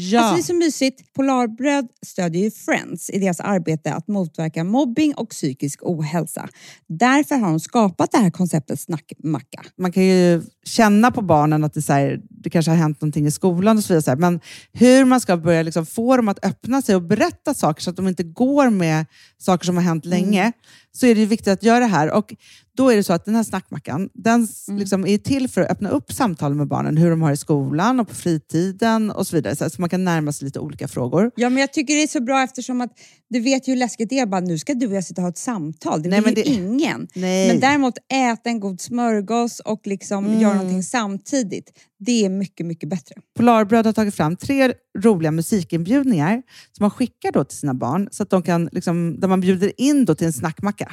Ja. Alltså det är så mysigt. Polarbröd stödjer ju Friends i deras arbete att motverka mobbing och psykisk ohälsa. Därför har de skapat det här konceptet snackmacka. Man kan ju känna på barnen att det, så här, det kanske har hänt någonting i skolan och så vidare. Men hur man ska börja liksom få dem att öppna sig och berätta saker så att de inte går med saker som har hänt länge. Mm. Så är det viktigt att göra det här. Och då är det så att den här snackmackan, den mm. liksom är till för att öppna upp samtal med barnen. Hur de har i skolan och på fritiden och så vidare. Så man kan närma sig lite olika frågor. Ja, men jag tycker det är så bra eftersom att du vet ju hur läskigt det är. Bara, nu ska du och jag sitta och ha ett samtal. Det blir nej, ju det... ingen. Nej. Men däremot äta en god smörgås och liksom mm. göra någonting samtidigt. Det är mycket, mycket bättre. Polarbröd har tagit fram tre roliga musikinbjudningar som man skickar då till sina barn. Så att de kan, liksom, där man bjuder in då till en snackmacka.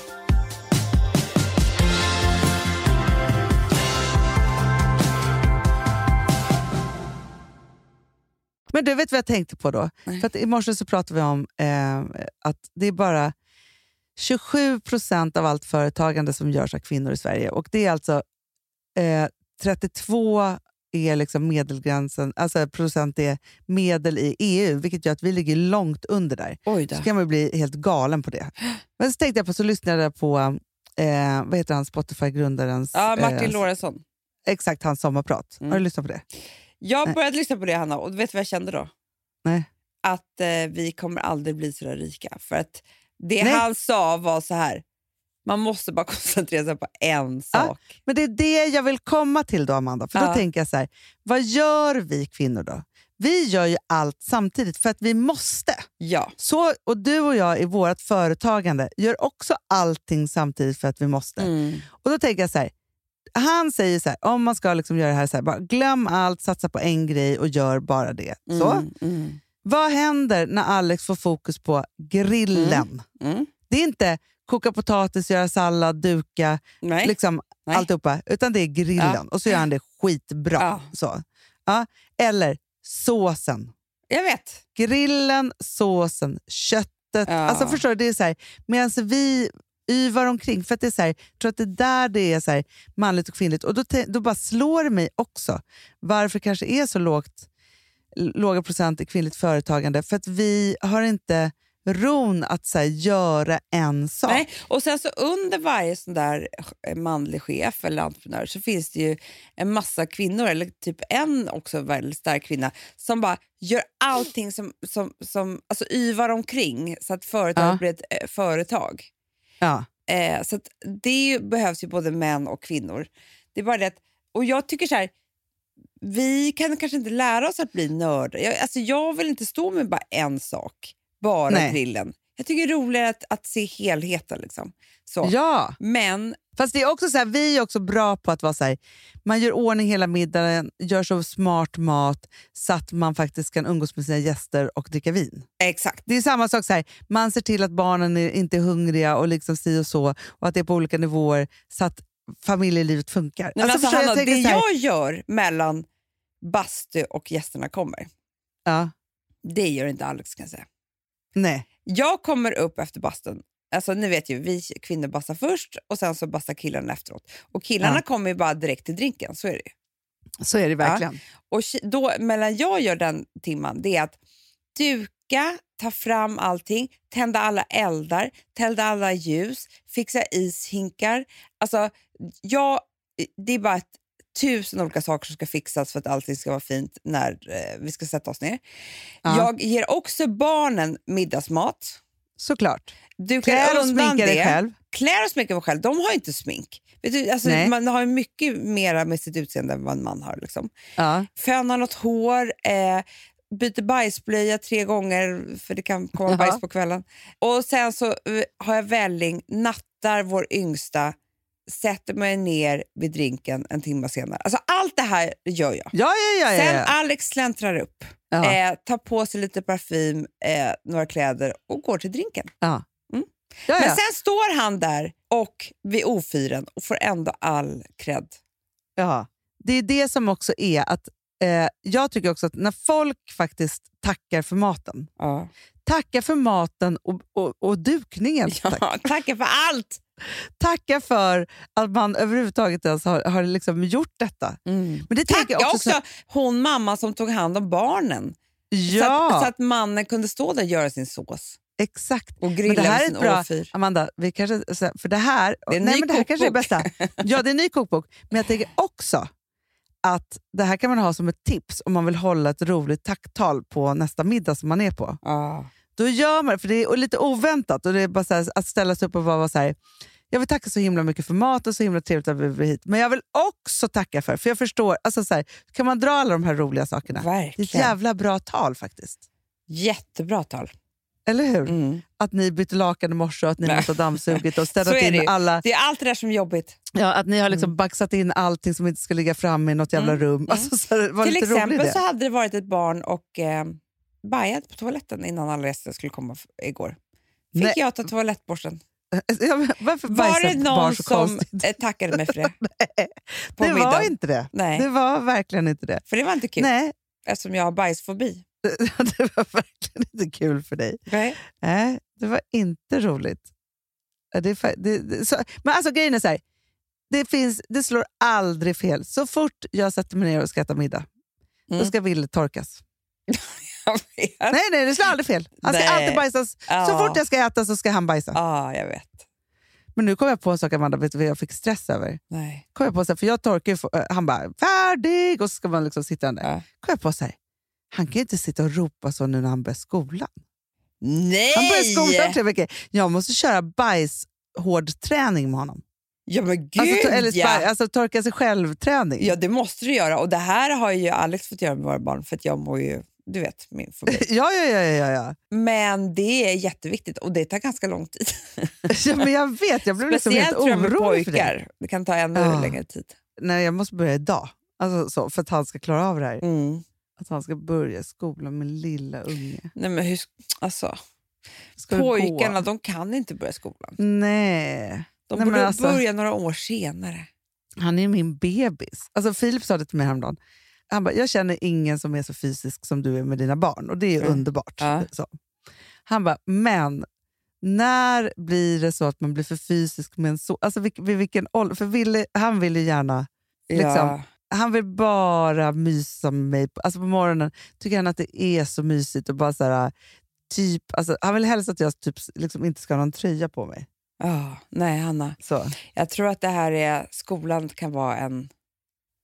Men du vet vad jag tänkte på då? Nej. För att i morse så pratade vi om eh, att det är bara tjugosju procent av allt företagande som görs av kvinnor i Sverige. Och det är alltså eh, trettiotvå är liksom medelgränsen, alltså procent är medel i E U, vilket gör att vi ligger långt under där. Oj då. Så kan man bli helt galen på det. Men så tänkte jag på, så lyssnade jag på eh, vad heter han, Spotify-grundarens... Ja, Martin eh, Lorentzon. Exakt, hans sommarprat. Mm. Har du lyssnat på det? Jag började Nej. lyssna på det, Hanna, och vet du vad jag kände då? Nej. Att eh, vi kommer aldrig bli så där rika. För att det Nej. han sa var så här: man måste bara koncentrera sig på en sak. Ja, men det är det jag vill komma till då, Amanda. För ja. då tänker jag så här: vad gör vi kvinnor då? Vi gör ju allt samtidigt för att vi måste. Ja. Så, och du och jag i vårt företagande gör också allting samtidigt för att vi måste. Mm. Och då tänker jag så här. Han säger så här, om man ska liksom göra det här så här, bara glöm allt, satsa på en grej och gör bara det. Så. Mm, mm. Vad händer när Alex får fokus på grillen? Mm, mm. Det är inte koka potatis, göra sallad, duka, Nej. liksom Nej. alltihopa. Utan det är grillen. Ja. Och så gör han det skitbra. Ja. Så. Ja. Eller såsen. Jag vet. Grillen, såsen, köttet. Ja. Alltså förstår du, det är så här, medan vi... yvar omkring, för att det är så här, jag tror att det där det är så här manligt och kvinnligt, och då, te, då bara slår det mig också varför det kanske är så lågt låga procent i kvinnligt företagande, för att vi har inte ron att så här, göra en sak. Nej, och sen så under varje sån där manlig chef eller entreprenör så finns det ju en massa kvinnor, eller typ en också väldigt stark kvinna som bara gör allting som, som, som alltså yvar omkring så att företaget ja. blir ett eh, företag. Ja. Eh, så att det behövs ju både män och kvinnor. Det är bara det att, och jag tycker så här, vi kan kanske inte lära oss att bli nördar. Jag, alltså jag vill inte stå med bara en sak, bara Nej. grillen. Jag tycker det är roligare att, att se helheten liksom. Så. Ja. Men fast det är också så här, vi är också bra på att vara så här, man gör ordning hela middagen, gör så smart mat så att man faktiskt kan umgås med sina gäster och dricka vin. Exakt. Det är samma sak så här, man ser till att barnen är inte är hungriga och liksom si och så, och att det är på olika nivåer så att familjelivet funkar. Nej, alltså, alltså, Hanna, jag det så här, jag gör mellan bastu och gästerna kommer. Ja. Det gör inte Alex, kan jag säga. Nej. Jag kommer upp efter bastun. Alltså ni vet ju, vi kvinnor bastar först och sen så bastar killarna efteråt. Och killarna ja. kommer ju bara direkt till drinken, så är det ju. Så är det verkligen. Ja. Och då, mellan jag gör den timman, det är att duka, ta fram allting, tända alla eldar, tända alla ljus, fixa ishinkar. Alltså, jag, det är bara ett tusen olika saker som ska fixas för att allting ska vara fint när eh, vi ska sätta oss ner. Ja. Jag ger också barnen middagsmat. Såklart. Du klär och sminkar dig själv. Klär och sminkar dig själv. De har inte smink. Vet du, alltså, man har ju mycket mera med sitt utseende än vad en man har. Liksom. Ja. Fönar något hår. Eh, byter bajsblöja tre gånger. För det kan komma Jaha. bajs på kvällen. Och sen så har jag välling. Nattar vår yngsta sätter mig ner vid drinken en timme senare. Alltså allt det här gör jag. Ja, ja, ja, ja. Sen Alex släntrar upp. Eh, tar på sig lite parfym, eh, några kläder och går till drinken. Ja. Mm. Ja, ja. Men sen står han där och vid ofyren och får ändå all cred. Ja, det är det som också är att eh, jag tycker också att när folk faktiskt tackar för maten. Ja. Tacka för maten och, och, och dukningen. Ja, tack. Tacka för allt. Tacka för att man överhuvudtaget ens har, har liksom gjort detta. Mm. Men det tänker jag också, också så... hon mamma som tog hand om barnen. Ja. Så att, så att mannen kunde stå där och göra sin sås. Exakt. Och grilla det här är bra. Årfyr. Amanda, vi kanske för det här det är nej men det här kanske är bästa. Ja, det är en ny kokbok, men jag tänker också att det här kan man ha som ett tips om man vill hålla ett roligt tacktal på nästa middag som man är på. Ah. Då gör man det, för det är lite oväntat och det är bara så här, att ställa sig upp och vara, vara så här, jag vill tacka så himla mycket för mat och så himla trevligt att vi blev hit. Men jag vill också tacka för, för jag förstår, alltså så här, kan man dra alla de här roliga sakerna? Verkligen. Det är ett jävla bra tal faktiskt. Jättebra tal. Eller hur? Mm. Att ni bytte lakan i morse och att ni har dammsugit och städat in det. Alla... Det är allt det där som är jobbigt. Ja, att ni har liksom mm. baxat in allting som inte ska ligga framme i något jävla mm. rum. Alltså, så det var till lite exempel så hade det varit ett barn och eh, bajat på toaletten innan alla gäster skulle komma igår. Fick Nej. jag ta toalettborsten? Ja, men varför var det någon som tackade mig för det? Nej, på det middagen. Var inte det. Nej. Det var verkligen inte det. För det var inte kul. Nej. Eftersom jag har bajsfobi. Det var verkligen inte kul för dig. Nej, Nej det var inte roligt. Det är, det, det, så, men alltså grejen är så här, det, finns, det slår aldrig fel. Så fort jag sätter mig ner och ska äta middag, mm. då ska Ville torkas. Nej, nej, det slår aldrig fel. Han ska nej. alltid bajsas. Ah. Så fort jag ska äta så ska han bajsa. Ja, ah, jag vet. Men nu kom jag på en sak, Amanda, vet du vad jag fick stress över? Nej. Kom jag på så här, för jag torkar ju, han bara, färdig! Och så ska man liksom sitta där. Ah. Kom jag på så här, han kan inte sitta och ropa så nu när han börjar skolan. Nej! Han börjar skolan tre veckor. Jag måste köra bajshård träning med honom. Ja men gud! Alltså, to- eller spa- alltså torka sig själv träning. Ja, det måste du göra. Och det här har ju Alex fått göra med våra barn. För att jag mår ju, du vet, min fobi. ja, ja, ja, ja, ja. Men det är jätteviktigt. Och det tar ganska lång tid. ja, men jag vet. Jag blev liksom helt orolig för det. Det kan ta ännu ja. längre tid. Nej, jag måste börja idag. Alltså, så, för att han ska klara av det här. Mm. Att han ska börja skolan med lilla unge. Nej men hur, alltså. Ska pojkarna, de kan inte börja skolan. Nej. De Nej, borde alltså, börja några år senare. Han är min bebis. Alltså Filip sa det till mig häromdagen. Han bara, jag känner ingen som är så fysisk som du är med dina barn. Och det är ju mm. underbart. Ja. Så. Han bara, men när blir det så att man blir för fysisk med en så... Alltså vid, vid vilken ålder? För Ville, han vill ju gärna liksom... Ja. Han vill bara mysa med mig. Alltså på morgonen tycker han att det är så mysigt. Och bara så här, typ... Alltså, han vill helst att jag typ, liksom, inte ska ha någon tröja på mig. Oh, nej, Hanna. Så. Jag tror att det här är... Skolan kan vara en...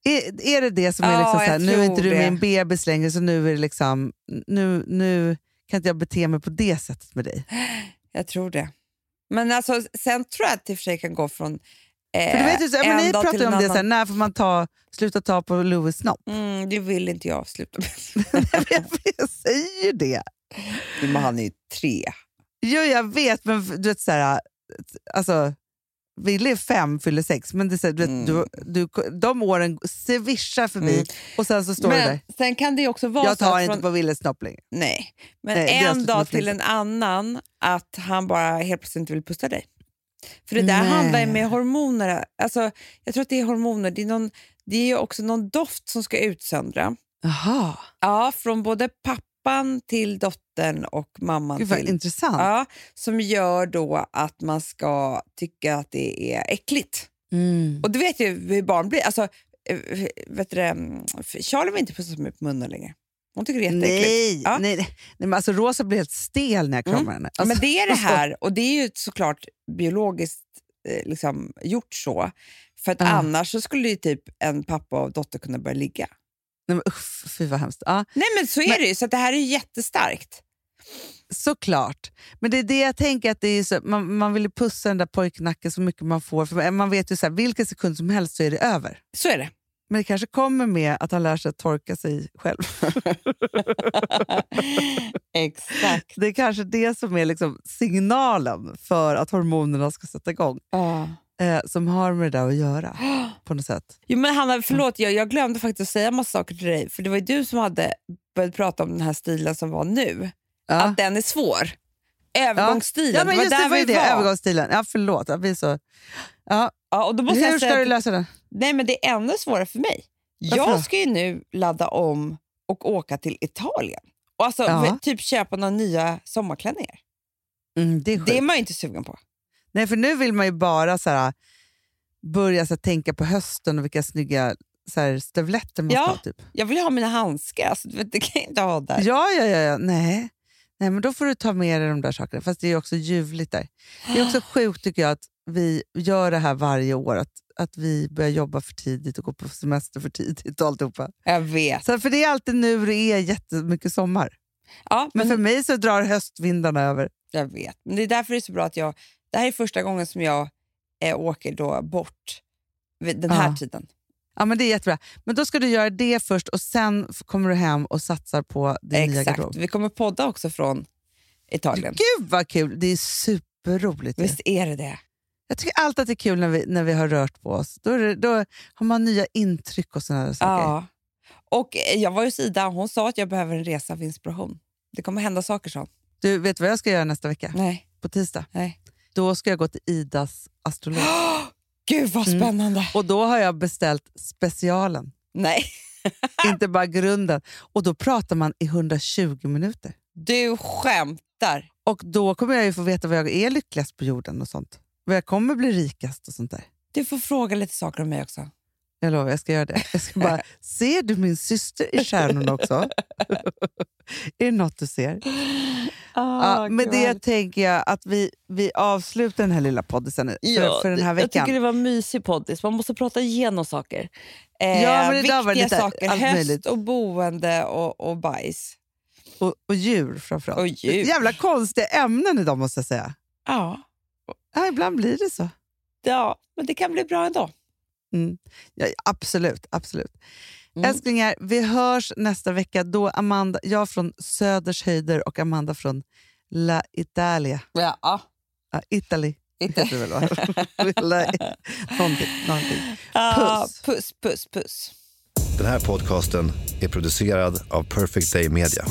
Är, är det det som är oh, liksom så här... Nu är inte du min bebis längre, så nu är det liksom... Nu, nu kan inte jag bete mig på det sättet med dig. Jag tror det. Men alltså, sen tror jag att det för sig kan gå från... För du vet ju så, men ni pratar om det så här, när får man ta, sluta ta på Louis snopp? Mm, det vill inte jag avsluta med. jag, jag säger ju det. Men han är ju tre. Jo, jag vet, men du vet så här, alltså, Ville är fem, fyller sex, men det, så här, du, mm. du, du, de åren svischar förbi mm. och sen så står men, det där. Sen kan det också vara jag tar så inte från... på Ville snopp längre. Nej, men Nej, en dag till en annan att han bara helt plötsligt inte vill pusta dig. För det där Nej. handlar ju med hormoner. Alltså, jag tror att det är hormoner. Det är, någon, det är ju också någon doft som ska utsöndra. Jaha. Ja, från både pappan till dottern och mamman. Gud, vad till. Intressant. Ja, som gör då att man ska tycka att det är äckligt. Mm. Och du vet ju hur barn blir. Alltså, vet du, Charlie var inte på så mycket på munnen längre. Hon tycker det är jätteäckligt. Nej, ja. nej, nej, men alltså Rosa blir helt stel när jag kramar mm. henne. Alltså, men det är det här, och det är ju såklart biologiskt eh, liksom gjort så. För att uh. annars så skulle ju typ en pappa och dotter kunna börja ligga. Nej men uff, fy vad hemskt. Uh. Nej men så är men, det ju, så att det här är jättestarkt. Såklart. Men det är det jag tänker att det är så, man, man vill ju pussa den där pojknacken så mycket man får. För man vet ju så här, vilken sekund som helst så är det över. Så är det. Men det kanske kommer med att han lär sig att torka sig själv. Exakt. Det är kanske det som är liksom signalen för att hormonerna ska sätta igång. Uh. eh, som har med det där att göra på något sätt. Jo, men Hanna, förlåt, jag, jag glömde faktiskt säga massa saker till dig. För det var ju du som hade börjat prata om den här stilen som var nu. Ja. Att den är svår. Övergångsstilen. Ja, men just det, var ju det, var. övergångsstilen. Ja, förlåt. Jag blir så... Ja. Ja, och då måste Hur jag säga, ska du lösa det? Nej, men det är ännu svårare för mig. Varför? Jag ska ju nu ladda om och åka till Italien. Och alltså, ja. typ köpa några nya sommarklänningar. Mm, det, är det är man ju inte sugen på. Nej, för nu vill man ju bara så här, börja så här, tänka på hösten och vilka snygga så här, stövletter man ja, ska ha. Typ. Jag vill ha mina handskar. Alltså, det kan jag inte ha där. Ja, ja, ja. ja. Nej. Nej, men då får du ta med dig de där sakerna. Fast det är ju också ljuvligt där. Det är också sjukt tycker jag att vi gör det här varje år. Att, att vi börjar jobba för tidigt och gå på semester för tidigt och alltihopa. Jag vet. Så, för det är alltid nu det är jättemycket sommar. Ja, men, men för mig så drar höstvindarna över. Jag vet. Men det är därför det är så bra att jag... Det här är första gången som jag eh, åker då bort den här ja. tiden. Ja, men det är jättebra. Men då ska du göra det först och sen kommer du hem och satsar på din Exakt. nya garderob. Vi kommer podda också från Italien. Gud vad kul! Det är superroligt. Visst är det det? Jag tycker alltid att det är kul när vi, när vi har rört på oss. Då, är det, då har man nya intryck och sådana saker. Ja. Och jag var ju Ida, hon sa att jag behöver en resa för inspiration. Det kommer hända saker så. Du, vet vad jag ska göra nästa vecka? Nej. På tisdag? Nej. Då ska jag gå till Idas astrolog. Gud vad spännande. Mm. Och då har jag beställt specialen. Nej. Inte bara grunden. Och då pratar man i hundratjugo minuter. Du skämtar. Och då kommer jag ju få veta vad jag är lyckligast på jorden och sånt. Vad jag kommer bli rikast och sånt där. Du får fråga lite saker om mig också. Jag lovar, jag ska göra det. Jag ska bara, ser du min syster i stjärnorna också? Är det något du ser? Ah, ja, med det tänker jag att vi, vi avslutar den här lilla poddisen för, ja, för den här veckan. Jag tycker det var en mysig poddis. Man måste prata igenom saker. Eh, ja, men det viktiga var lite saker. Höst möjligt. Och boende och, och bajs. Och, och djur framförallt. Och djur. Jävla konstiga ämnen idag måste jag säga. Ja. Ja, ibland blir det så. Ja, men det kan bli bra ändå. Mm. Ja, absolut, absolut. Mm. Älsklingar, vi hörs nästa vecka då Amanda, jag från Söders höjder och Amanda från La Italia. Ja. Ja, uh, Italy. Italy. Väl, någonting, någonting. Uh, puss. puss, puss, puss. Den här podcasten är producerad av Perfect Day Media.